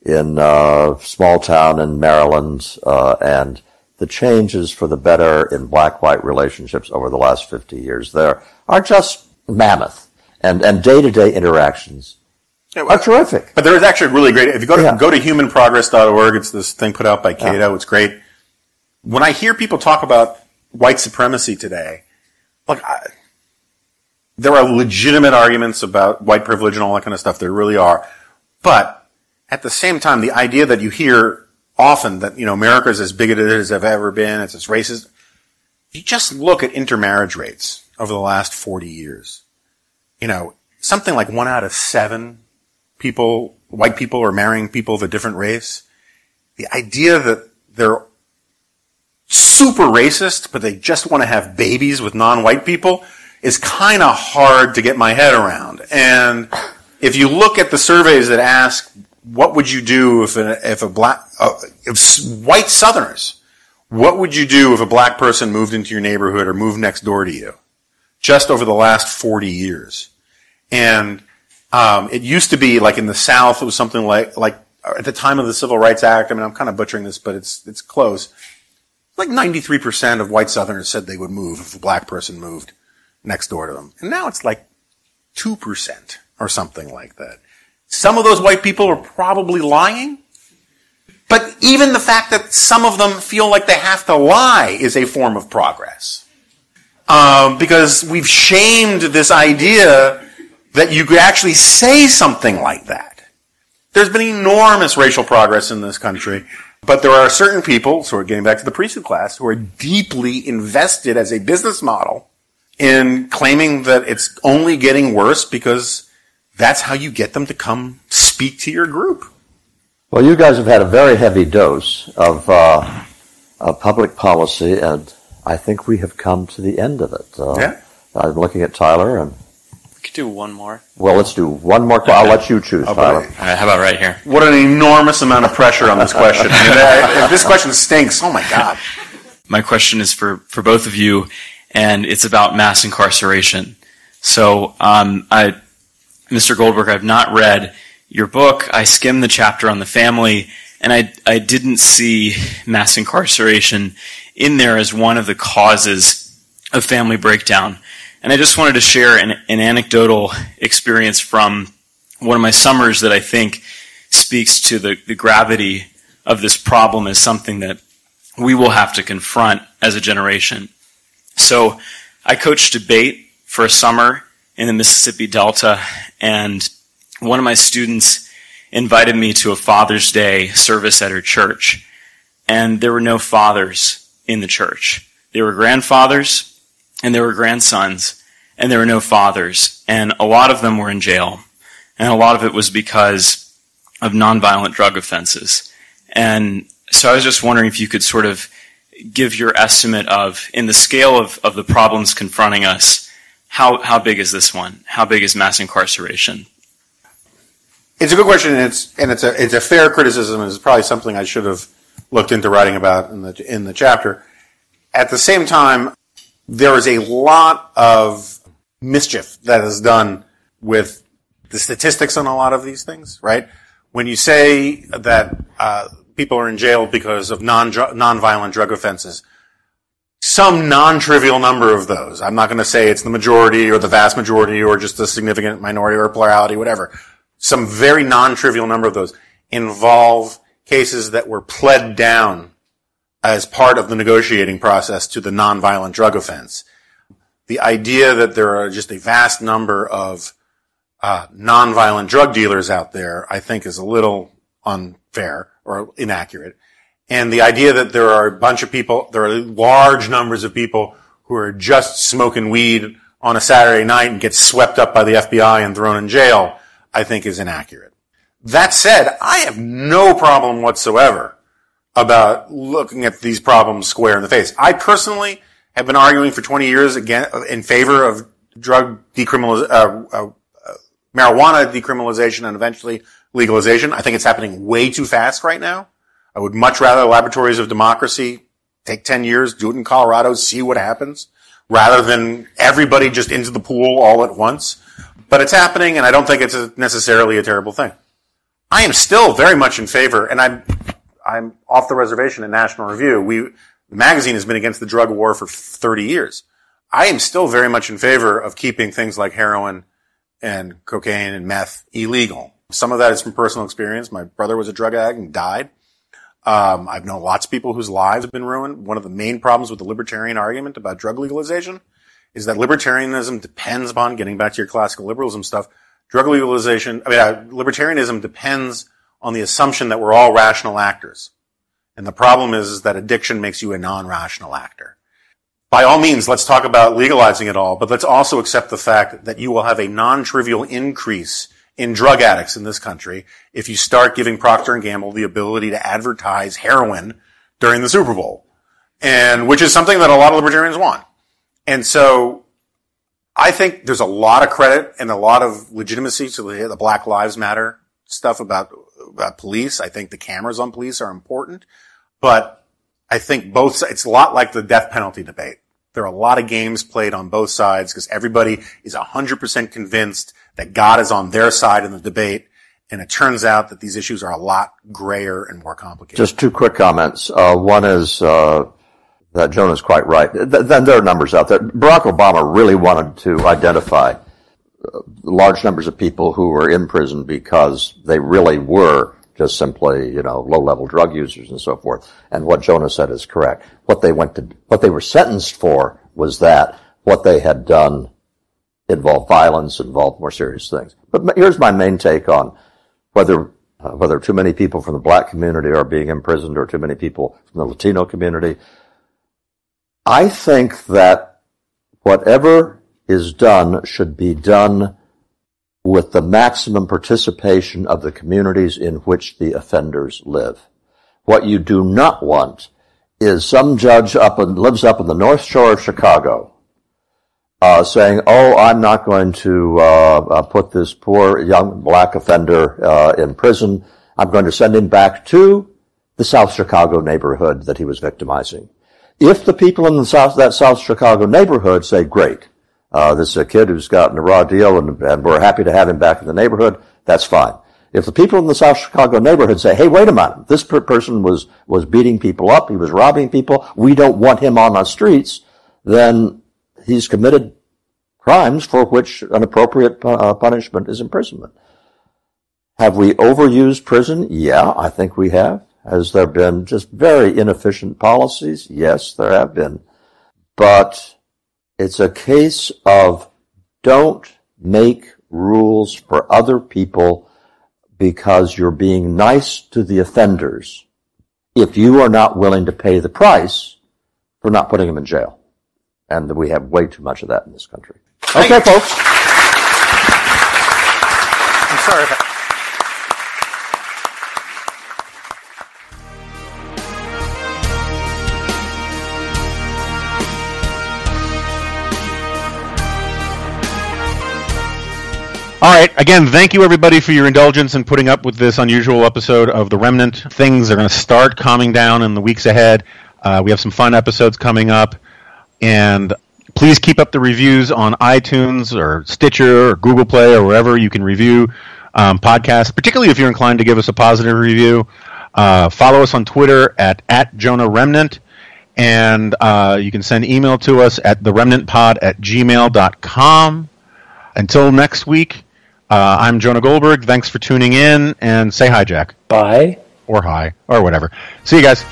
a small town in Maryland, and the changes for the better in black-white relationships over the last 50 years there are just mammoth, and day-to-day interactions are terrific. But there is actually really great, if you go to, go to humanprogress.org, it's this thing put out by Cato, it's great. When I hear people talk about white supremacy today, like, there are legitimate arguments about white privilege and all that kind of stuff. There really are. But at the same time, the idea that you hear often that, you know, America is as bigoted as I've ever been, it's as racist. You just look at intermarriage rates over the last 40 years. You know, something like 1 out of 7 people, white people, are marrying people of a different race. The idea that they're super racist, but they just want to have babies with non-white people is kind of hard to get my head around. And if you look at the surveys that ask, what would you do if white Southerners, what would you do if a black person moved into your neighborhood or moved next door to you, just over the last 40 years? And it used to be, like, in the South, it was something like at the time of the Civil Rights Act, I mean, I'm kind of butchering this, but it's close. Like 93% of white Southerners said they would move if a black person moved next door to them. And now it's like 2% or something like that. Some of those white people are probably lying, but even the fact that some of them feel like they have to lie is a form of progress. Because we've shamed this idea that you could actually say something like that. There's been enormous racial progress in this country, but there are certain people, so we're getting back to the priesthood class, who are deeply invested as a business model in claiming that it's only getting worse because that's how you get them to come speak to your group. Well, you guys have had a very heavy dose of public policy, and I think we have come to the end of it. I'm looking at Tyler. And we could do one more. Well, let's do one more. Okay. I'll let you choose, Tyler. All right, how about right here? What an enormous amount of pressure on this question. I mean, if this question stinks, oh, my God. My question is for both of you, and it's about mass incarceration. So, Mr. Goldberg, I've not read your book. I skimmed the chapter on the family, and I didn't see mass incarceration in there as one of the causes of family breakdown. And I just wanted to share an anecdotal experience from one of my summers that I think speaks to the gravity of this problem as something that we will have to confront as a generation. So I coached debate for a summer in the Mississippi Delta, and one of my students invited me to a Father's Day service at her church, and there were no fathers in the church. There were grandfathers, and there were grandsons, and there were no fathers, and a lot of them were in jail, and a lot of it was because of nonviolent drug offenses. And so I was just wondering if you could sort of give your estimate of, in the scale of the problems confronting us, how big is this one? How big is mass incarceration? It's a good question, and it's a fair criticism, and it's probably something I should have looked into writing about in the chapter. At the same time, there is a lot of mischief that is done with the statistics on a lot of these things, right? When you say that people are in jail because of non-violent drug offenses, some non-trivial number of those, I'm not going to say it's the majority or the vast majority or just a significant minority or plurality, whatever, some very non-trivial number of those involve cases that were pled down as part of the negotiating process to the non-violent drug offense. The idea that there are just a vast number of non-violent drug dealers out there, I think, is a little unfair or inaccurate. And the idea that there are a bunch of people, there are large numbers of people who are just smoking weed on a Saturday night and get swept up by the FBI and thrown in jail, I think is inaccurate. That said, I have no problem whatsoever about looking at these problems square in the face. I personally have been arguing for 20 years in favor of drug decriminalization, marijuana decriminalization, and eventually legalization. I think it's happening way too fast right now. I would much rather laboratories of democracy take 10 years, do it in Colorado, see what happens, rather than everybody just into the pool all at once. But it's happening, and I don't think it's necessarily a terrible thing. I am still very much in favor, and I'm off the reservation at National Review. The magazine has been against the drug war for 30 years. I am still very much in favor of keeping things like heroin and cocaine and meth illegal. Some of that is from personal experience. My brother was a drug addict and died. I've known lots of people whose lives have been ruined. One of the main problems with the libertarian argument about drug legalization is that libertarianism depends upon, getting back to your classical liberalism stuff, libertarianism depends on the assumption that we're all rational actors. And the problem is that addiction makes you a non-rational actor. By all means, let's talk about legalizing it all, but let's also accept the fact that you will have a non-trivial increase in drug addicts in this country if you start giving Procter & Gamble the ability to advertise heroin during the Super Bowl, and which is something that a lot of libertarians want. And so I think there's a lot of credit and a lot of legitimacy to the Black Lives Matter stuff about police. I think the cameras on police are important, but I think it's a lot like the death penalty debate. There are a lot of games played on both sides because everybody is 100% convinced that God is on their side in the debate, and it turns out that these issues are a lot grayer and more complicated. Just two quick comments. One is that Jonah's quite right. There are numbers out there. Barack Obama really wanted to identify large numbers of people who were in prison because they really were just simply, low-level drug users and so forth. And what Jonah said is correct. What they were sentenced for was that. What they had done involved violence, involved more serious things. But here's my main take on whether too many people from the black community are being imprisoned or too many people from the Latino community. I think that whatever is done should be done with the maximum participation of the communities in which the offenders live. What you do not want is some judge lives up in the North Shore of Chicago saying, I'm not going to put this poor young black offender in prison. I'm going to send him back to the South Chicago neighborhood that he was victimizing. If the people in that South Chicago neighborhood say, great, this is a kid who's gotten a raw deal, and we're happy to have him back in the neighborhood, that's fine. If the people in the South Chicago neighborhood say, hey, wait a minute, this person was beating people up, he was robbing people, we don't want him on our streets, then he's committed crimes for which an appropriate punishment is imprisonment. Have we overused prison? Yeah, I think we have. Has there been just very inefficient policies? Yes, there have been. But it's a case of don't make rules for other people because you're being nice to the offenders if you are not willing to pay the price for not putting them in jail. And we have way too much of that in this country. Okay, folks. I'm sorry about that. All right. Again, thank you, everybody, for your indulgence in putting up with this unusual episode of The Remnant. Things are going to start calming down in the weeks ahead. We have some fun episodes coming up. And please keep up the reviews on iTunes or Stitcher or Google Play or wherever you can review podcasts, particularly if you're inclined to give us a positive review. Follow us on Twitter at @JonahRemnant. And you can send email to us at theremnantpod@gmail.com. Until next week. I'm Jonah Goldberg. Thanks for tuning in, and say hi, Jack. Bye. Or hi, or whatever. See you guys.